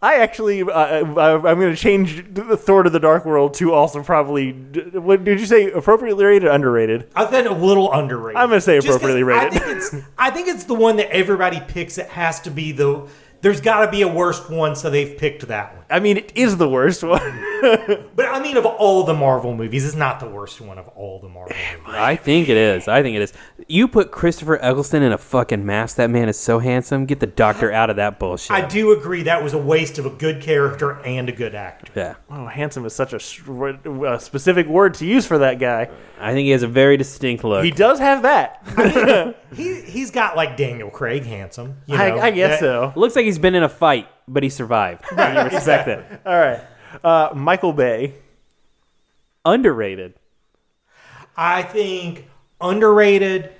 I actually, uh, I'm going to change Thor to the Dark World to also probably, what, did you say appropriately rated or underrated? I said a little underrated. I'm going to say appropriately rated. I think, it's, I think it's the one that everybody picks. It has to be the... There's got to be a worst one, so they've picked that one. I mean, it is the worst one. But I mean, of all the Marvel movies, it's not the worst one of all the Marvel movies. I think it is. I think it is. You put Christopher Eccleston in a fucking mask. That man is so handsome. Get the doctor out of that bullshit. I do agree that was a waste of a good character and a good actor. Yeah. Oh, handsome is such a, a specific word to use for that guy. I think he has a very distinct look. He does have that. I mean, he, he's got like Daniel Craig handsome. You know, I, I guess that, so. Looks like he's been in a fight, but he survived. Right, you respect that. All right. Uh, Michael Bay. Underrated. I think underrated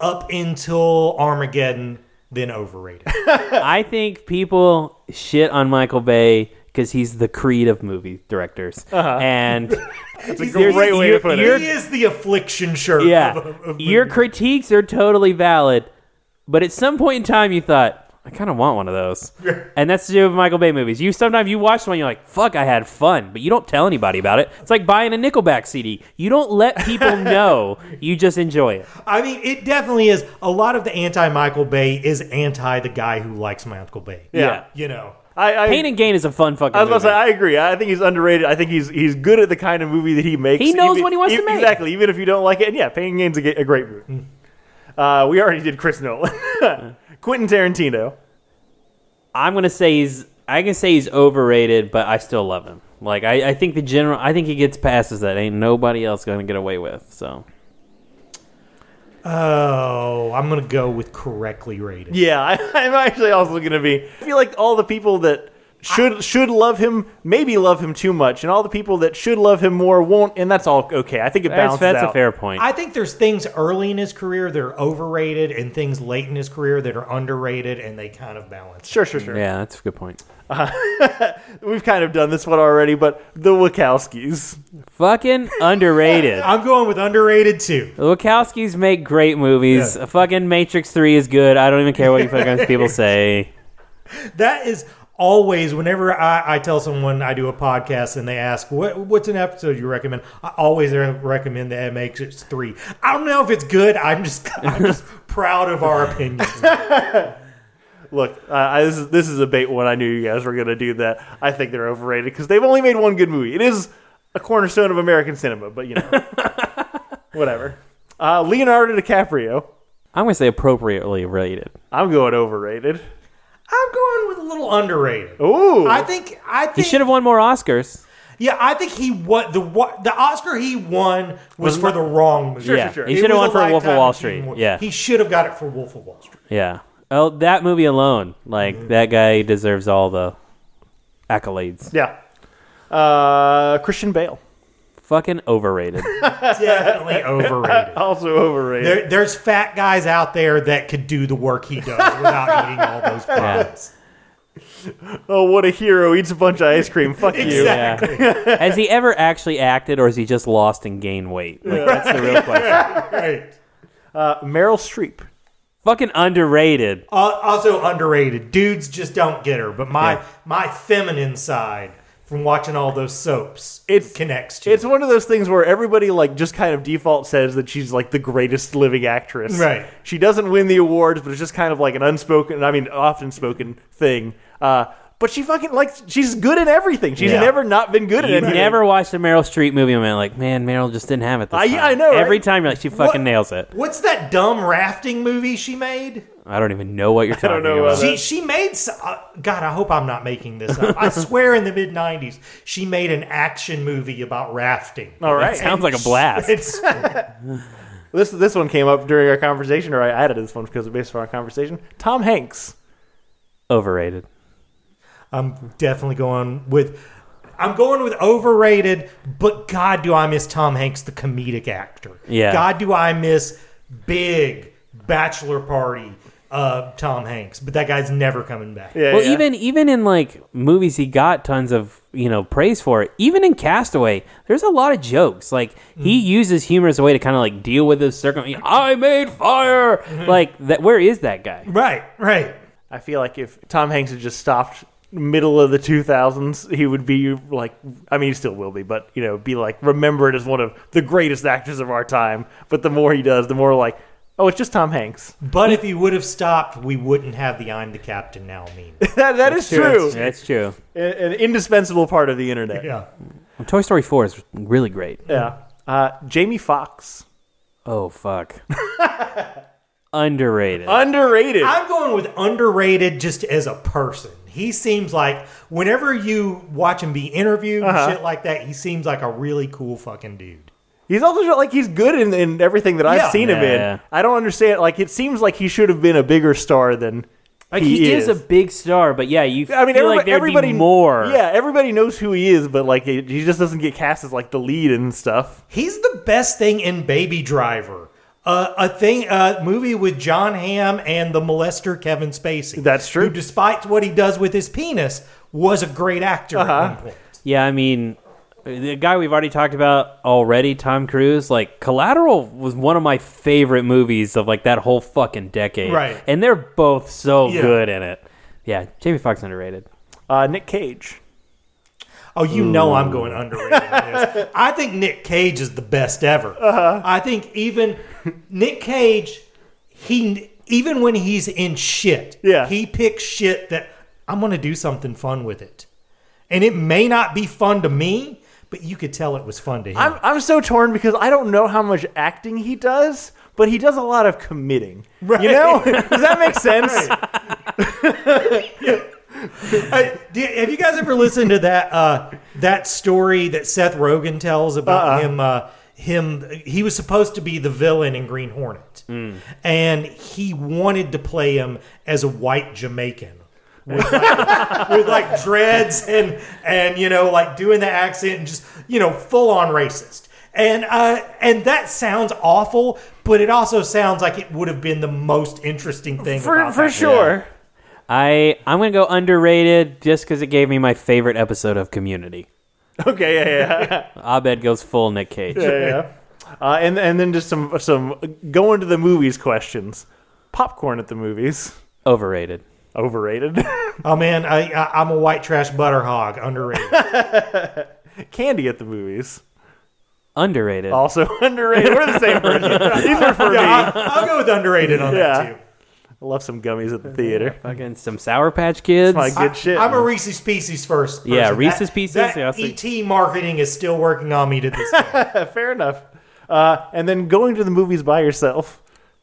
up until Armageddon, then overrated. I think people shit on Michael Bay because he's the Creed of movie directors. Uh-huh. And that's a great way to put it. He is the affliction shirt. Yeah. Of, of your critiques are totally valid, but at some point in time you thought, I kind of want one of those. And that's the deal with Michael Bay movies. You sometimes you watch one, you're like, fuck, I had fun. But you don't tell anybody about it. It's like buying a Nickelback C D. You don't let people know. You just enjoy it. I mean, it definitely is. A lot of the anti-Michael Bay is anti the guy who likes Michael Bay. Yeah. yeah. You know. I, I, Pain and Gain is a fun fucking. I was movie. About to say, I agree. I think he's underrated. I think he's he's good at the kind of movie that he makes. He knows even, what he wants even, to make. Exactly. Even if you don't like it, and yeah, Pain and Gain's a, a great movie. Uh, we already did Chris Nolan, Quentin Tarantino. I'm gonna say he's. I can say he's overrated, but I still love him. Like I, I think the general. I think he gets passes that ain't nobody else gonna get away with. So. Oh, I'm going to go with correctly rated. Yeah, I, I'm actually also going to be... I feel like all the people that should I, should love him maybe love him too much, and all the people that should love him more won't, and that's all okay. I think it balances that's, that's out. That's a fair point. I think there's things early in his career that are overrated and things late in his career that are underrated, and they kind of balance. Sure, sure, sure. Yeah, that's a good point. Uh, we've kind of done this one already, but the Wachowskis. Fucking underrated. I'm going with underrated, too. The Wachowskis make great movies. Yeah. Fucking Matrix three is good. I don't even care what you fucking people say. That is always, whenever I, I tell someone I do a podcast and they ask, what, what's an episode you recommend? I always recommend the Matrix three. I don't know if it's good. I'm just, I'm just proud of our opinions. Look, uh, I, this is this is a bait one. I knew you guys were going to do that. I think they're overrated because they've only made one good movie. It is a cornerstone of American cinema, but you know, whatever. Uh, Leonardo DiCaprio. I'm going to say appropriately rated. I'm going overrated. I'm going with a little underrated. Ooh, I think I think he should have won more Oscars. Yeah, I think he won the the Oscar he won was, was for the wrong movie. Sure, yeah, sure, sure. He should have won for Wolf of Wall Street. Yeah, he should have got it for Wolf of Wall Street. Yeah. Oh, that movie alone, like mm-hmm. that guy deserves all the accolades. Yeah, uh, Christian Bale, fucking overrated. Definitely overrated. Also overrated. There, there's fat guys out there that could do the work he does without eating all those pies. Yeah. Oh, what a hero! Eats a bunch of ice cream. Fuck exactly. you. Yeah. Has he ever actually acted, or has he just lost and gained weight? Like, yeah. That's the real question. Right. Uh, Meryl Streep. Fucking underrated. Uh, also underrated. Dudes just don't get her. But my yeah. my feminine side from watching all those soaps it's, connects to It's me. One of those things where everybody like just kind of default says that she's like the greatest living actress. Right. She doesn't win the awards, but it's just kind of like an unspoken, I mean often spoken thing. Uh, but she fucking like she's good at everything. She's yeah. never not been good at anything. You never watched a Meryl Streep movie and I'm like, man, Meryl just didn't have it this I, time. I know. Every right? time you're like, she fucking what, nails it. What's that dumb rafting movie she made? I don't even know what you're talking I don't know about. about she, she made, uh, God, I hope I'm not making this up. I swear in the mid nineties, she made an action movie about rafting. All right. It sounds like a blast. It's, this, this one came up during our conversation, or I added this one because it's based on our conversation. Tom Hanks. Overrated. I'm definitely going with, I'm going with overrated, but God, do I miss Tom Hanks, the comedic actor. Yeah. God, do I miss big bachelor party uh, Tom Hanks, but that guy's never coming back. Yeah, well, yeah. even even in like movies, he got tons of you know praise for it. Even in Castaway, there's a lot of jokes. Like mm-hmm. he uses humor as a way to kind of like deal with his circumstance. I made fire. Mm-hmm. Like that. Where is that guy? Right, right. I feel like if Tom Hanks had just stopped. Middle of the two thousands, he would be like, I mean, he still will be, but you know, be like remembered as one of the greatest actors of our time. But the more he does, the more like, oh, it's just Tom Hanks. But if he would have stopped, we wouldn't have the "I'm the Captain now" meme. that that is true. That's true. An, an indispensable part of the internet. Yeah. Well, Toy Story four is really great. Yeah. Uh, Jamie Foxx. Oh fuck. Underrated. Underrated. I'm going with underrated just as a person. He seems like, whenever you watch him be interviewed and uh-huh. shit like that, he seems like a really cool fucking dude. He's also, like, he's good in, in everything that I've yeah. seen yeah, him in. Yeah. I don't understand. Like, it seems like he should have been a bigger star than like he, he is. He is a big star, but yeah, you I mean, feel like there'd everybody, be more. Yeah, everybody knows who he is, but, like, he just doesn't get cast as, like, the lead and stuff. He's the best thing in Baby Driver. Uh, a thing, uh, movie with John Hamm and the molester Kevin Spacey. That's true. Who, despite what he does with his penis, was a great actor uh-huh. at one point. Yeah, I mean, the guy we've already talked about already, Tom Cruise, like, Collateral was one of my favorite movies of, like, that whole fucking decade. Right. And they're both so yeah. good in it. Yeah, Jamie Foxx underrated. Uh, Nick Cage. Oh, you Ooh. Know I'm going underrated on this. I think Nick Cage is the best ever. Uh-huh. I think even Nick Cage, he even when he's in shit, yeah. he picks shit that I'm going to do something fun with it. And it may not be fun to me, but you could tell it was fun to him. I'm, I'm so torn because I don't know how much acting he does, but he does a lot of committing. Right. You know? Does that make sense? Right. Yeah. I, do, have you guys ever listened to that uh, that story that Seth Rogen tells about uh-uh. him? Uh, him he was supposed to be the villain in Green Hornet, mm. and he wanted to play him as a white Jamaican. With like, with like dreads and, and, you know, like doing the accent and just, you know, full on racist. And, uh, and that sounds awful, but it also sounds like it would have been the most interesting thing. For, about for that. Sure. Yeah. I, I'm going to go underrated just because it gave me my favorite episode of Community. Okay. Yeah. yeah. Abed goes full Nick Cage. Yeah. yeah. Uh, and, and then just some, some going to the movies questions. Popcorn at the movies. Overrated. Overrated. Oh man, I, I I'm a white trash butter hog. Underrated. Candy at the movies. Underrated. Also underrated. We're the same person. These are for yeah, me. I'll, I'll go with underrated on yeah. that too. I love some gummies at the theater. Yeah, fucking some Sour Patch Kids. That's my good I, shit. I'm a Reese's Pieces first person. Yeah, Reese's that, Pieces. That yeah, E T marketing is still working on me to this day. Fair enough. Uh, and then going to the movies by yourself.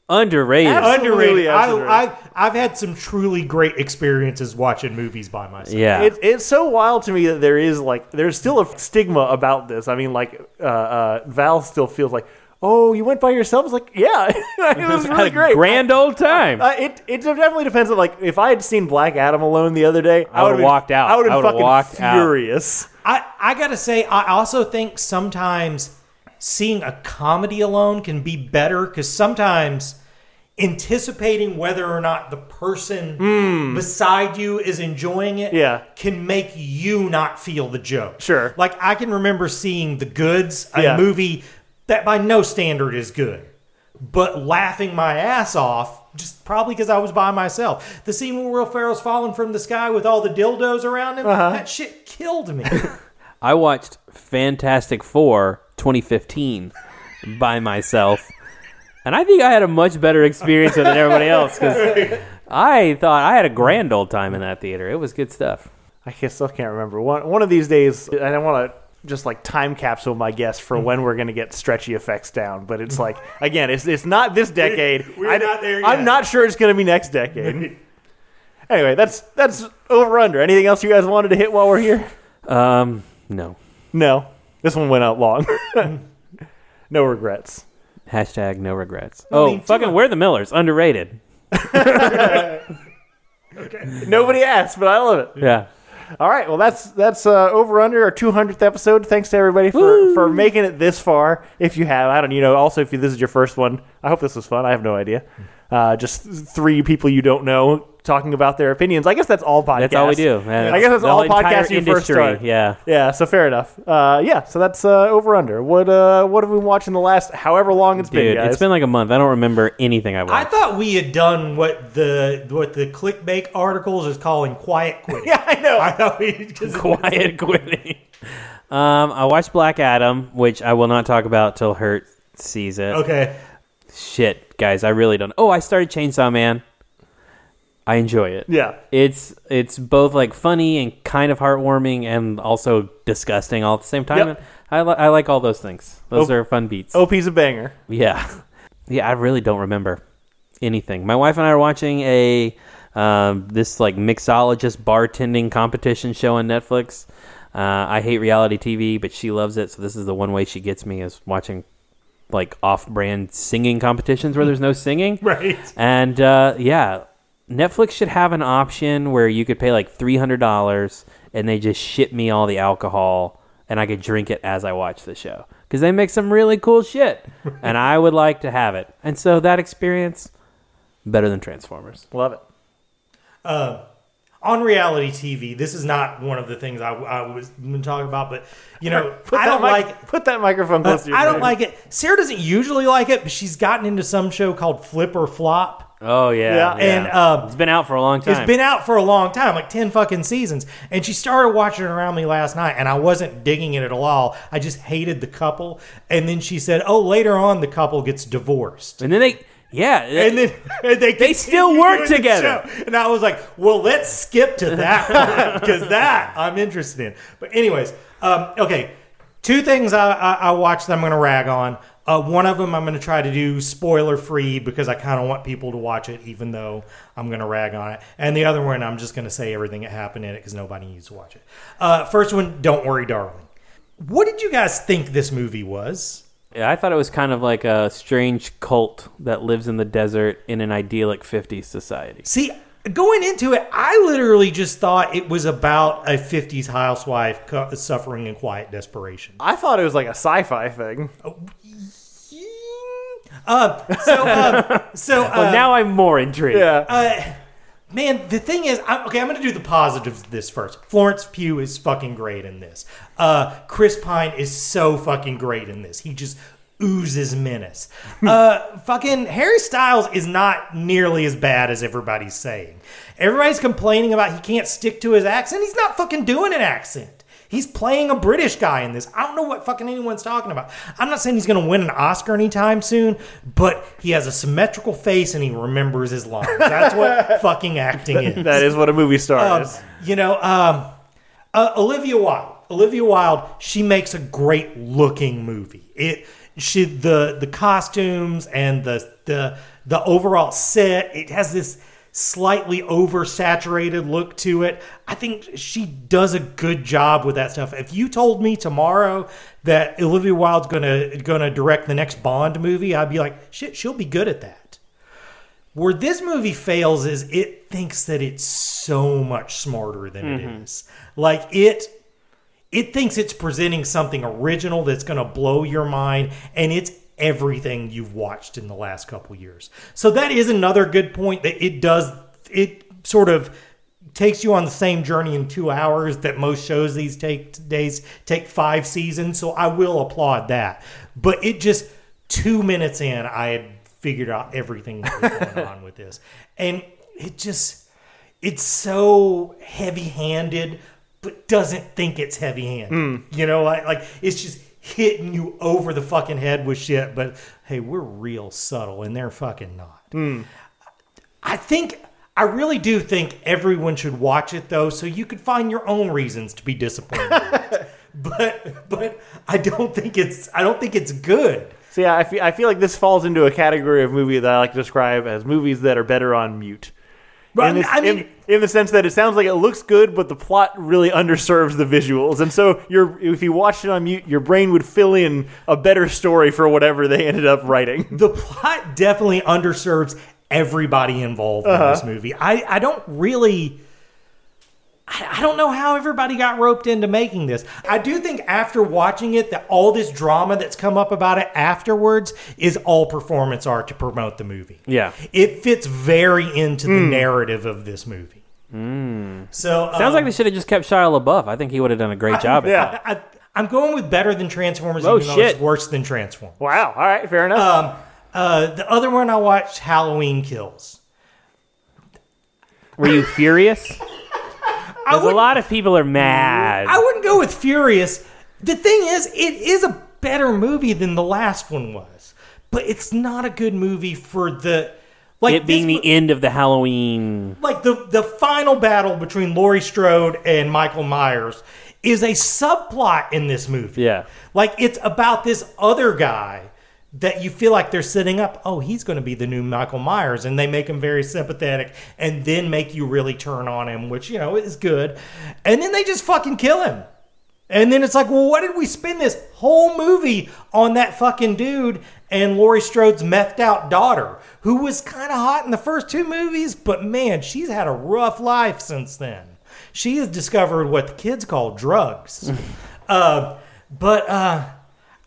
Underrated. Absolutely underrated. I, I, I've had some truly great experiences watching movies by myself. Yeah, it, it's so wild to me that there is like there's still a stigma about this. I mean, like uh, uh, Val still feels like, oh, you went by yourself. It's like, yeah, it was really great, grand old time. I, uh, it it definitely depends on like if I had seen Black Adam alone the other day, I, I would have walked out. I would have fucking furious. Out. I I gotta say, I also think sometimes seeing a comedy alone can be better because sometimes anticipating whether or not the person mm. beside you is enjoying it yeah. can make you not feel the joke. Sure. Like I can remember seeing The Goods, a yeah. movie that by no standard is good, but laughing my ass off just probably because I was by myself. The scene where Will Ferrell's falling from the sky with all the dildos around him, uh-huh. that shit killed me. I watched Fantastic Four twenty fifteen by myself, and I think I had a much better experience than everybody else because I thought I had a grand old time in that theater. It was good stuff. I still can't remember. One one of these days, and I want to just like time capsule my guess for when we're going to get stretchy effects down. But it's like again, it's it's not this decade. We're I, not there yet. I'm not sure it's going to be next decade. Anyway, that's that's over under. Anything else you guys wanted to hit while we're here? Um, no, no. This one went out long. No regrets. Hashtag no regrets. I oh, mean, fucking We're the Millers. Underrated. Okay. Nobody asked, but I love it. Yeah. All right. Well, that's that's uh, over under our two hundredth episode. Thanks to everybody for, Woo! for making it this far. If you have, I don't you know. Also, if you, this is your first one, I hope this was fun. I have no idea. Uh, just three people you don't know talking about their opinions. I guess that's all podcasts. That's all we do. Man. I guess that's all podcasts you first start. Yeah. Yeah, so fair enough. Uh, yeah, so that's uh, over under. What uh, what have we watched in the last however long it's Dude, been, guys? It's been like a month. I don't remember anything I watched. I thought we had done what the what the clickbait articles is calling quiet quitting. Yeah, I know. I thought we just quiet quitting. um, I watched Black Adam, which I will not talk about till Hurt sees it. Okay. Shit, guys, I really don't. Oh, I started Chainsaw Man. I enjoy it. Yeah. It's it's both like funny and kind of heartwarming and also disgusting all at the same time. Yep. I, li- I like all those things. Those o- are fun beats. O P's a banger. Yeah. Yeah, I really don't remember anything. My wife and I are watching a um, this like mixologist bartending competition show on Netflix. Uh, I hate reality T V, but she loves it. So this is the one way she gets me is watching like off-brand singing competitions where there's no singing. Right. And uh, yeah, Netflix should have an option where you could pay like three hundred dollars and they just ship me all the alcohol and I could drink it as I watch the show because they make some really cool shit and I would like to have it. And so that experience, better than Transformers. Love it. Uh, on reality T V, this is not one of the things I, I was going to talk about, but you know, put I don't mic- like it. Put that microphone close uh, to your I brain. Don't like it. Sarah doesn't usually like it, but she's gotten into some show called Flip or Flop. Oh, yeah. yeah. And uh, It's been out for a long time. It's been out for a long time, like ten fucking seasons. And she started watching it around me last night, and I wasn't digging it at all. I just hated the couple. And then she said, oh, later on the couple gets divorced. And then they... Yeah. And then and they, they still work together. And I was like, well, let's skip to that one because that I'm interested in. But anyways, um, okay, two things I, I, I watched that I'm going to rag on. Uh, one of them I'm going to try to do spoiler-free because I kind of want people to watch it even though I'm going to rag on it. And the other one, I'm just going to say everything that happened in it because nobody needs to watch it. Uh, first one, Don't Worry, Darling. What did you guys think this movie was? Yeah, I thought it was kind of like a strange cult that lives in the desert in an idyllic fifties society. See, going into it, I literally just thought it was about a fifties housewife suffering in quiet desperation. I thought it was like a sci-fi thing. Oh, Uh, so, um, so uh, well, now I'm more intrigued. Yeah. Uh, man, the thing is, I'm, okay, I'm going to do the positives of this first. Florence Pugh is fucking great in this. Uh, Chris Pine is so fucking great in this. He just oozes menace. uh, fucking Harry Styles is not nearly as bad as everybody's saying. Everybody's complaining about he can't stick to his accent. He's not fucking doing an accent. He's playing a British guy in this. I don't know what fucking anyone's talking about. I'm not saying he's going to win an Oscar anytime soon, but he has a symmetrical face and he remembers his lines. That's what fucking acting is. That is what a movie star um, is. You know, um, uh, Olivia Wilde. Olivia Wilde, she makes a great looking movie. It, she, the the costumes and the the the overall set, it has this slightly oversaturated look to it. I think she does a good job with that stuff. If you told me tomorrow that Olivia Wilde's gonna gonna direct the next Bond movie, I'd be like, shit, she'll be good at that. Where this movie fails is it thinks that it's so much smarter than mm-hmm. it is. Like it it thinks it's presenting something original that's gonna blow your mind, and it's everything you've watched in the last couple years. So that is another good point, that it does, it sort of takes you on the same journey in two hours that most shows these take days take five seasons. So I will applaud that. But it just, two minutes in, I had figured out everything that was going on with this. And it just, it's so heavy-handed, but doesn't think it's heavy-handed. Mm. You know, like, like it's just hitting you over the fucking head with shit, but hey, we're real subtle and they're fucking not. Mm. I think, I really do think everyone should watch it though, so you could find your own reasons to be disappointed. but but I don't think it's I don't think it's good. So yeah, I feel, I feel like this falls into a category of movie that I like to describe as movies that are better on mute. In, this, I mean, in, in the sense that it sounds like it looks good, but the plot really underserves the visuals. And so you're, if you watched it on mute, your brain would fill in a better story for whatever they ended up writing. The plot definitely underserves everybody involved uh-huh. in this movie. I, I don't really... I, I don't know how everybody got roped into making this. I do think after watching it that all this drama that's come up about it afterwards is all performance art to promote the movie. Yeah. It fits very into the mm. narrative of this movie. Mm. So Sounds um, like they should have just kept Shia LaBeouf. I think he would have done a great I, job yeah, at that. I, I, I'm going with better than Transformers, oh, even shit. though it's worse than Transformers. Wow. All right. Fair enough. Um, uh, the other one I watched, Halloween Kills. Were you furious? Because a lot of people are mad. I wouldn't go with furious. The thing is, it is a better movie than the last one was. But it's not a good movie for the... like it being this, the end of the Halloween... Like, the, the final battle between Laurie Strode and Michael Myers is a subplot in this movie. Yeah. Like, it's about this other guy that you feel like they're setting up, oh, he's going to be the new Michael Myers, and they make him very sympathetic and then make you really turn on him, which, you know, is good. And then they just fucking kill him. And then it's like, well, what did we spend this whole movie on that fucking dude and Laurie Strode's methed out daughter, who was kind of hot in the first two movies, but man, she's had a rough life since then. She has discovered what the kids call drugs. uh, but, uh...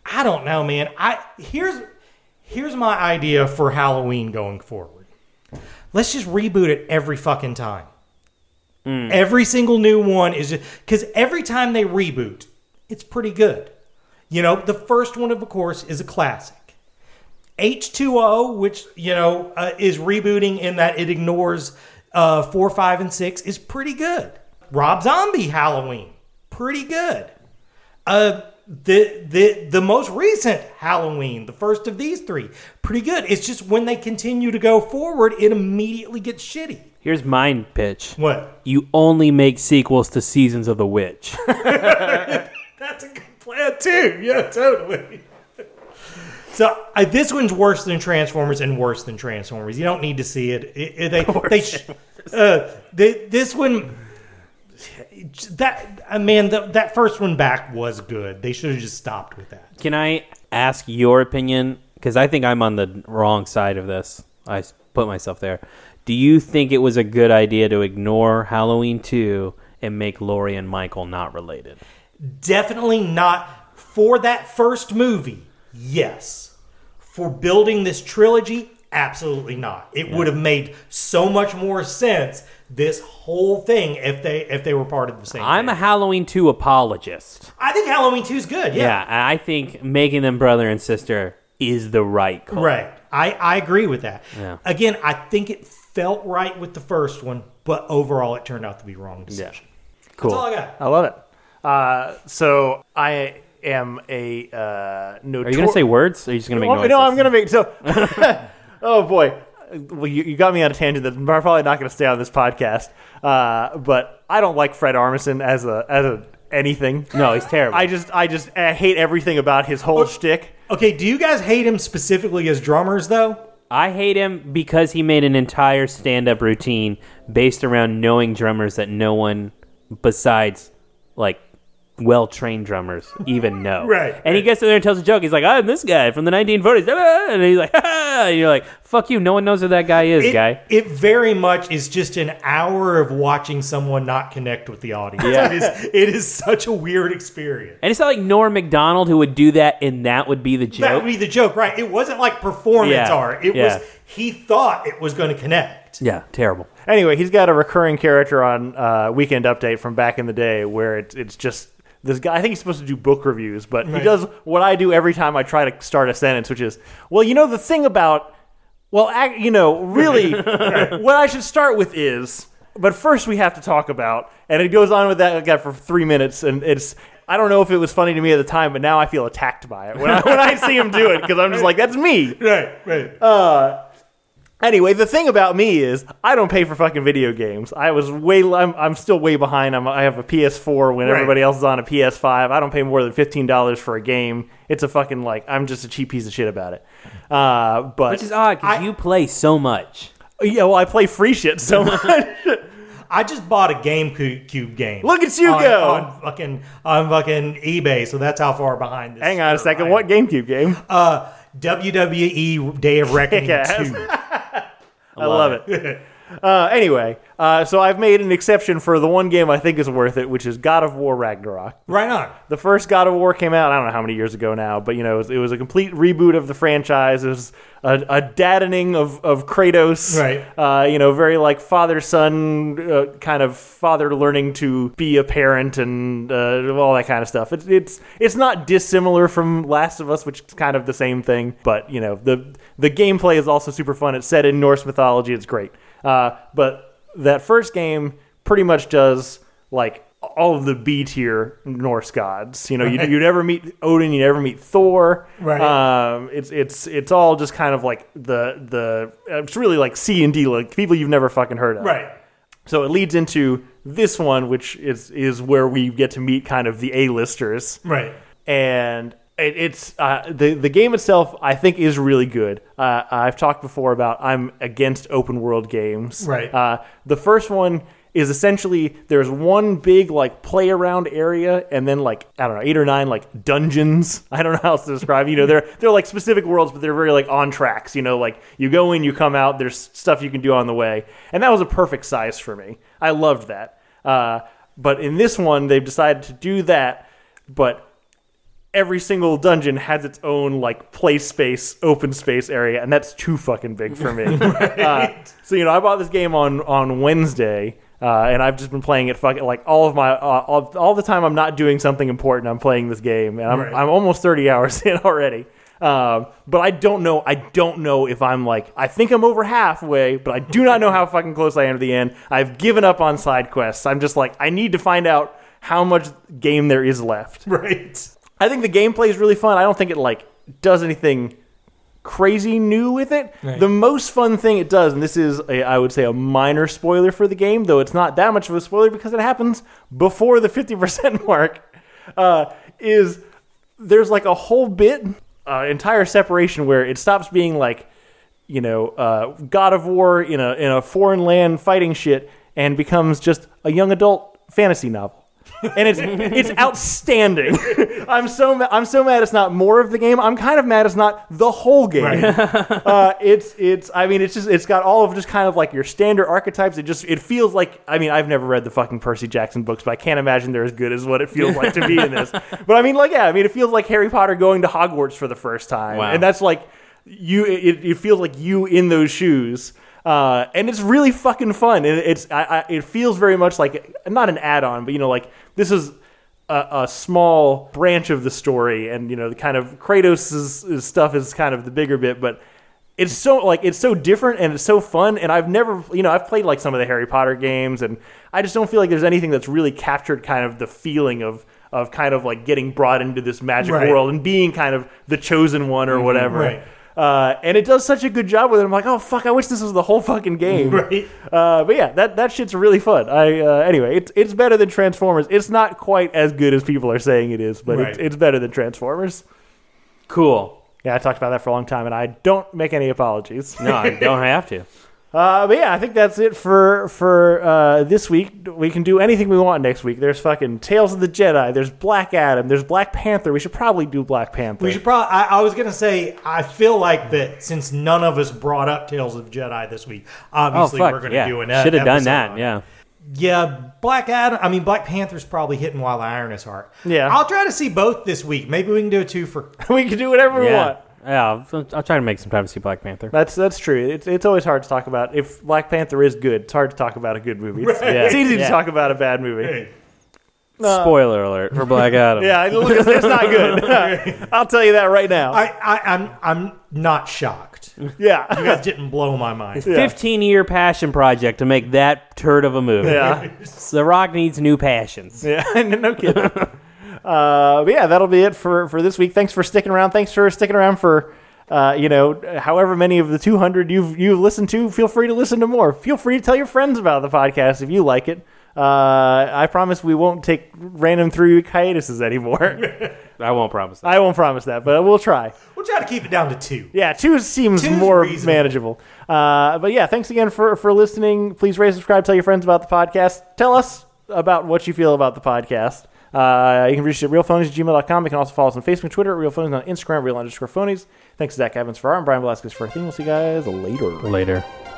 I don't know, man. I here's here's my idea for Halloween going forward. Let's just reboot it every fucking time. Mm. Every single new one is just... because every time they reboot, it's pretty good. You know, the first one, of course, is a classic. H two O, which, you know, uh, is rebooting in that it ignores uh, four, five, and six, is pretty good. Rob Zombie Halloween, pretty good. Uh... the the the most recent Halloween, the first of these three, pretty good. It's just when they continue to go forward, it immediately gets shitty. Here's mine, pitch. What? You only make sequels to Seasons of the Witch. That's a good plan, too. Yeah, totally. So I, this one's worse than Transformers and worse than Transformers. You don't need to see it. it, it they, they, uh, they, this one, that uh, man, the, that first one back was good. They should have just stopped with that. Can I ask your opinion? Because I think I'm on the wrong side of this. I put myself there. Do you think it was a good idea to ignore Halloween two and make Laurie and Michael not related? Definitely not. For that first movie, yes. For building this trilogy, absolutely not. It yeah. would have made so much more sense, this whole thing, if they if they were part of the same I'm thing. A Halloween two apologist. I think Halloween two is good, yeah. Yeah, I think making them brother and sister is the right call. Right. I, I agree with that. Yeah. Again, I think it felt right with the first one, but overall it turned out to be wrong decision. Yeah. Cool. That's all I got. I love it. Uh, so I... am a uh, notorious... Are you going to say words, or are you just going to make noises? No, I'm going to make... So, oh, boy. Well, you, you got me on a tangent that I'm probably not going to stay on this podcast, uh, but I don't like Fred Armisen as a as a anything. No, he's terrible. I just I just I hate everything about his whole okay. shtick. Okay, do you guys hate him specifically as drummers, though? I hate him because he made an entire stand-up routine based around knowing drummers that no one besides, like, well-trained drummers even know. Right. And right. he gets in there and tells a joke. He's like, I'm this guy from the nineteen forties. And he's like, ha. And you're like, fuck you. No one knows who that guy is, it, guy. It very much is just an hour of watching someone not connect with the audience. Yeah. It is, it is such a weird experience. And it's not like Norm Macdonald who would do that and that would be the joke. That would be the joke, right. It wasn't like performance yeah. art. It yeah. was, he thought it was going to connect. Yeah, terrible. Anyway, he's got a recurring character on uh, Weekend Update from back in the day where it, it's just... This guy, I think he's supposed to do book reviews, but right. he does what I do every time I try to start a sentence, which is, well, you know, the thing about, well, I, you know, really, what I should start with is, but first we have to talk about, and it goes on with that guy for three minutes, and it's, I don't know if it was funny to me at the time, but now I feel attacked by it when I, when I see him do it, because I'm just like, that's me. Right, right. Uh, Anyway, the thing about me is I don't pay for fucking video games. I was way, I'm, I'm still way behind. I'm, I have a P S four when right. everybody else is on a P S five. I don't pay more than fifteen dollars for a game. It's a fucking like I'm just a cheap piece of shit about it. Uh, but which is odd because you play so much. Yeah, well, I play free shit so much. I just bought a GameCube game. Look at you on, go on fucking on fucking eBay. So that's how far behind this. Hang on a second. Right. What GameCube game? Uh, W W E Day of Reckoning two. I love, love it. it. uh, anyway, uh, so I've made an exception for the one game I think is worth it, which is God of War Ragnarok. Right on. The first God of War came out, I don't know how many years ago now, but you know, it was, it was a complete reboot of the franchise. It was a, a daddening of, of Kratos. Right. Uh, you know, very like father-son uh, kind of father learning to be a parent and uh, all that kind of stuff. It, it's it's not dissimilar from Last of Us, which is kind of the same thing, but you know, the... The gameplay is also super fun. It's set in Norse mythology. It's great. Uh, but that first game pretty much does like all of the B-tier Norse gods. You know, right. you you never meet Odin. You never meet Thor. Right. Um, it's it's it's all just kind of like the the it's really like C and D, like people you've never fucking heard of. Right. So it leads into this one, which is is where we get to meet kind of the A-listers. Right. And. It's uh, the the game itself, I think, is really good. Uh, I've talked before about I'm against open world games. Right. Uh, the first one is essentially there's one big like play around area, and then like I don't know eight or nine like dungeons. I don't know how else to describe. You know, they're they're like specific worlds, but they're very like on tracks. You know, like you go in, you come out. There's stuff you can do on the way, and that was a perfect size for me. I loved that. Uh, but in this one, they've decided to do that, but. Every single dungeon has its own like play space, open space area, and that's too fucking big for me. Right. uh, so you know, I bought this game on on Wednesday, uh, and I've just been playing it fucking like all of my uh, all, all the time. I'm not doing something important. I'm playing this game, and I'm right. I'm almost thirty hours in already. Um, but I don't know. I don't know if I'm like I think I'm over halfway, but I do not know how fucking close I am to the end. I've given up on side quests. I'm just like I need to find out how much game there is left. Right. I think the gameplay is really fun. I don't think it like does anything crazy new with it. Right. The most fun thing it does, and this is a, I would say a minor spoiler for the game, though it's not that much of a spoiler because it happens before the fifty percent mark, uh, is there's like a whole bit, uh, entire separation where it stops being like, you know, uh, God of War in a in a foreign land fighting shit and becomes just a young adult fantasy novel. And it's it's outstanding. I'm so ma- I'm so mad it's not more of the game. I'm kind of mad it's not the whole game. Right. uh, it's it's I mean it's just it's got all of just kind of like your standard archetypes. It just it feels like I mean I've never read the fucking Percy Jackson books, but I can't imagine they're as good as what it feels like to be in this. But I mean like yeah I mean it feels like Harry Potter going to Hogwarts for the first time, wow. and that's like you it, it feels like you in those shoes. Uh, and it's really fucking fun. It, it's I, I, it feels very much like not an add-on, but you know, like this is a, a small branch of the story, and you know, the kind of Kratos' stuff is kind of the bigger bit. But it's so like it's so different and it's so fun. And I've never, you know, I've played like some of the Harry Potter games, and I just don't feel like there's anything that's really captured kind of the feeling of of kind of like getting brought into this magic right. world and being kind of the chosen one or mm-hmm, whatever. Right. Uh, and it does such a good job with it. I'm like, oh, fuck, I wish this was the whole fucking game. Right. Uh, but yeah, that, that shit's really fun. I uh, Anyway, it's it's better than Transformers. It's not quite as good as people are saying it is, but right. it's, it's better than Transformers. Cool. Yeah, I talked about that for a long time, and I don't make any apologies. No, I don't have to. Uh, but yeah, I think that's it for, for uh, this week. We can do anything we want next week. There's fucking Tales of the Jedi. There's Black Adam. There's Black Panther. We should probably do Black Panther. We should probably. I, I was going to say, I feel like that since none of us brought up Tales of Jedi this week, obviously oh, fuck, we're going to yeah. do an episode. Should have done that, yeah. Yeah, Black Adam. I mean, Black Panther's probably hitting while the iron is hot. Yeah. I'll try to see both this week. Maybe we can do a two for. We can do whatever yeah. we want. Yeah, I'll, I'll try to make some time to see Black Panther. That's that's true. It's it's always hard to talk about. If Black Panther is good, it's hard to talk about a good movie. It's, right. yeah. it's easy yeah. to talk about a bad movie. Hey. Uh, Spoiler alert for Black Adam. Yeah, it's, it's not good. I'll tell you that right now. I, I, I'm I'm not shocked. Yeah. You guys didn't blow my mind. It's a fifteen-year passion project to make that turd of a movie. Yeah. The Rock needs new passions. Yeah, no kidding. Uh, but yeah, that'll be it for, for this week. Thanks for sticking around. Thanks for sticking around for, uh, you know, however many of the two hundred you've, you've listened to. Feel free to listen to more. Feel free to tell your friends about the podcast if you like it. Uh, I promise we won't take random three-week hiatuses anymore. I won't promise that. I won't promise that, but we'll try. We'll try to keep it down to two. Yeah, two seems Two's more reasonable. manageable. Uh, but yeah, thanks again for, for listening. Please rate, subscribe, tell your friends about the podcast. Tell us about what you feel about the podcast. Uh, you can reach us at real phonies at gmail dot com. You can also follow us on Facebook, Twitter, Real Phonies, on Instagram, Real underscore Phonies. Thanks to Zach Evans for art and Brian Velasquez for our theme. We'll see you guys later. Later.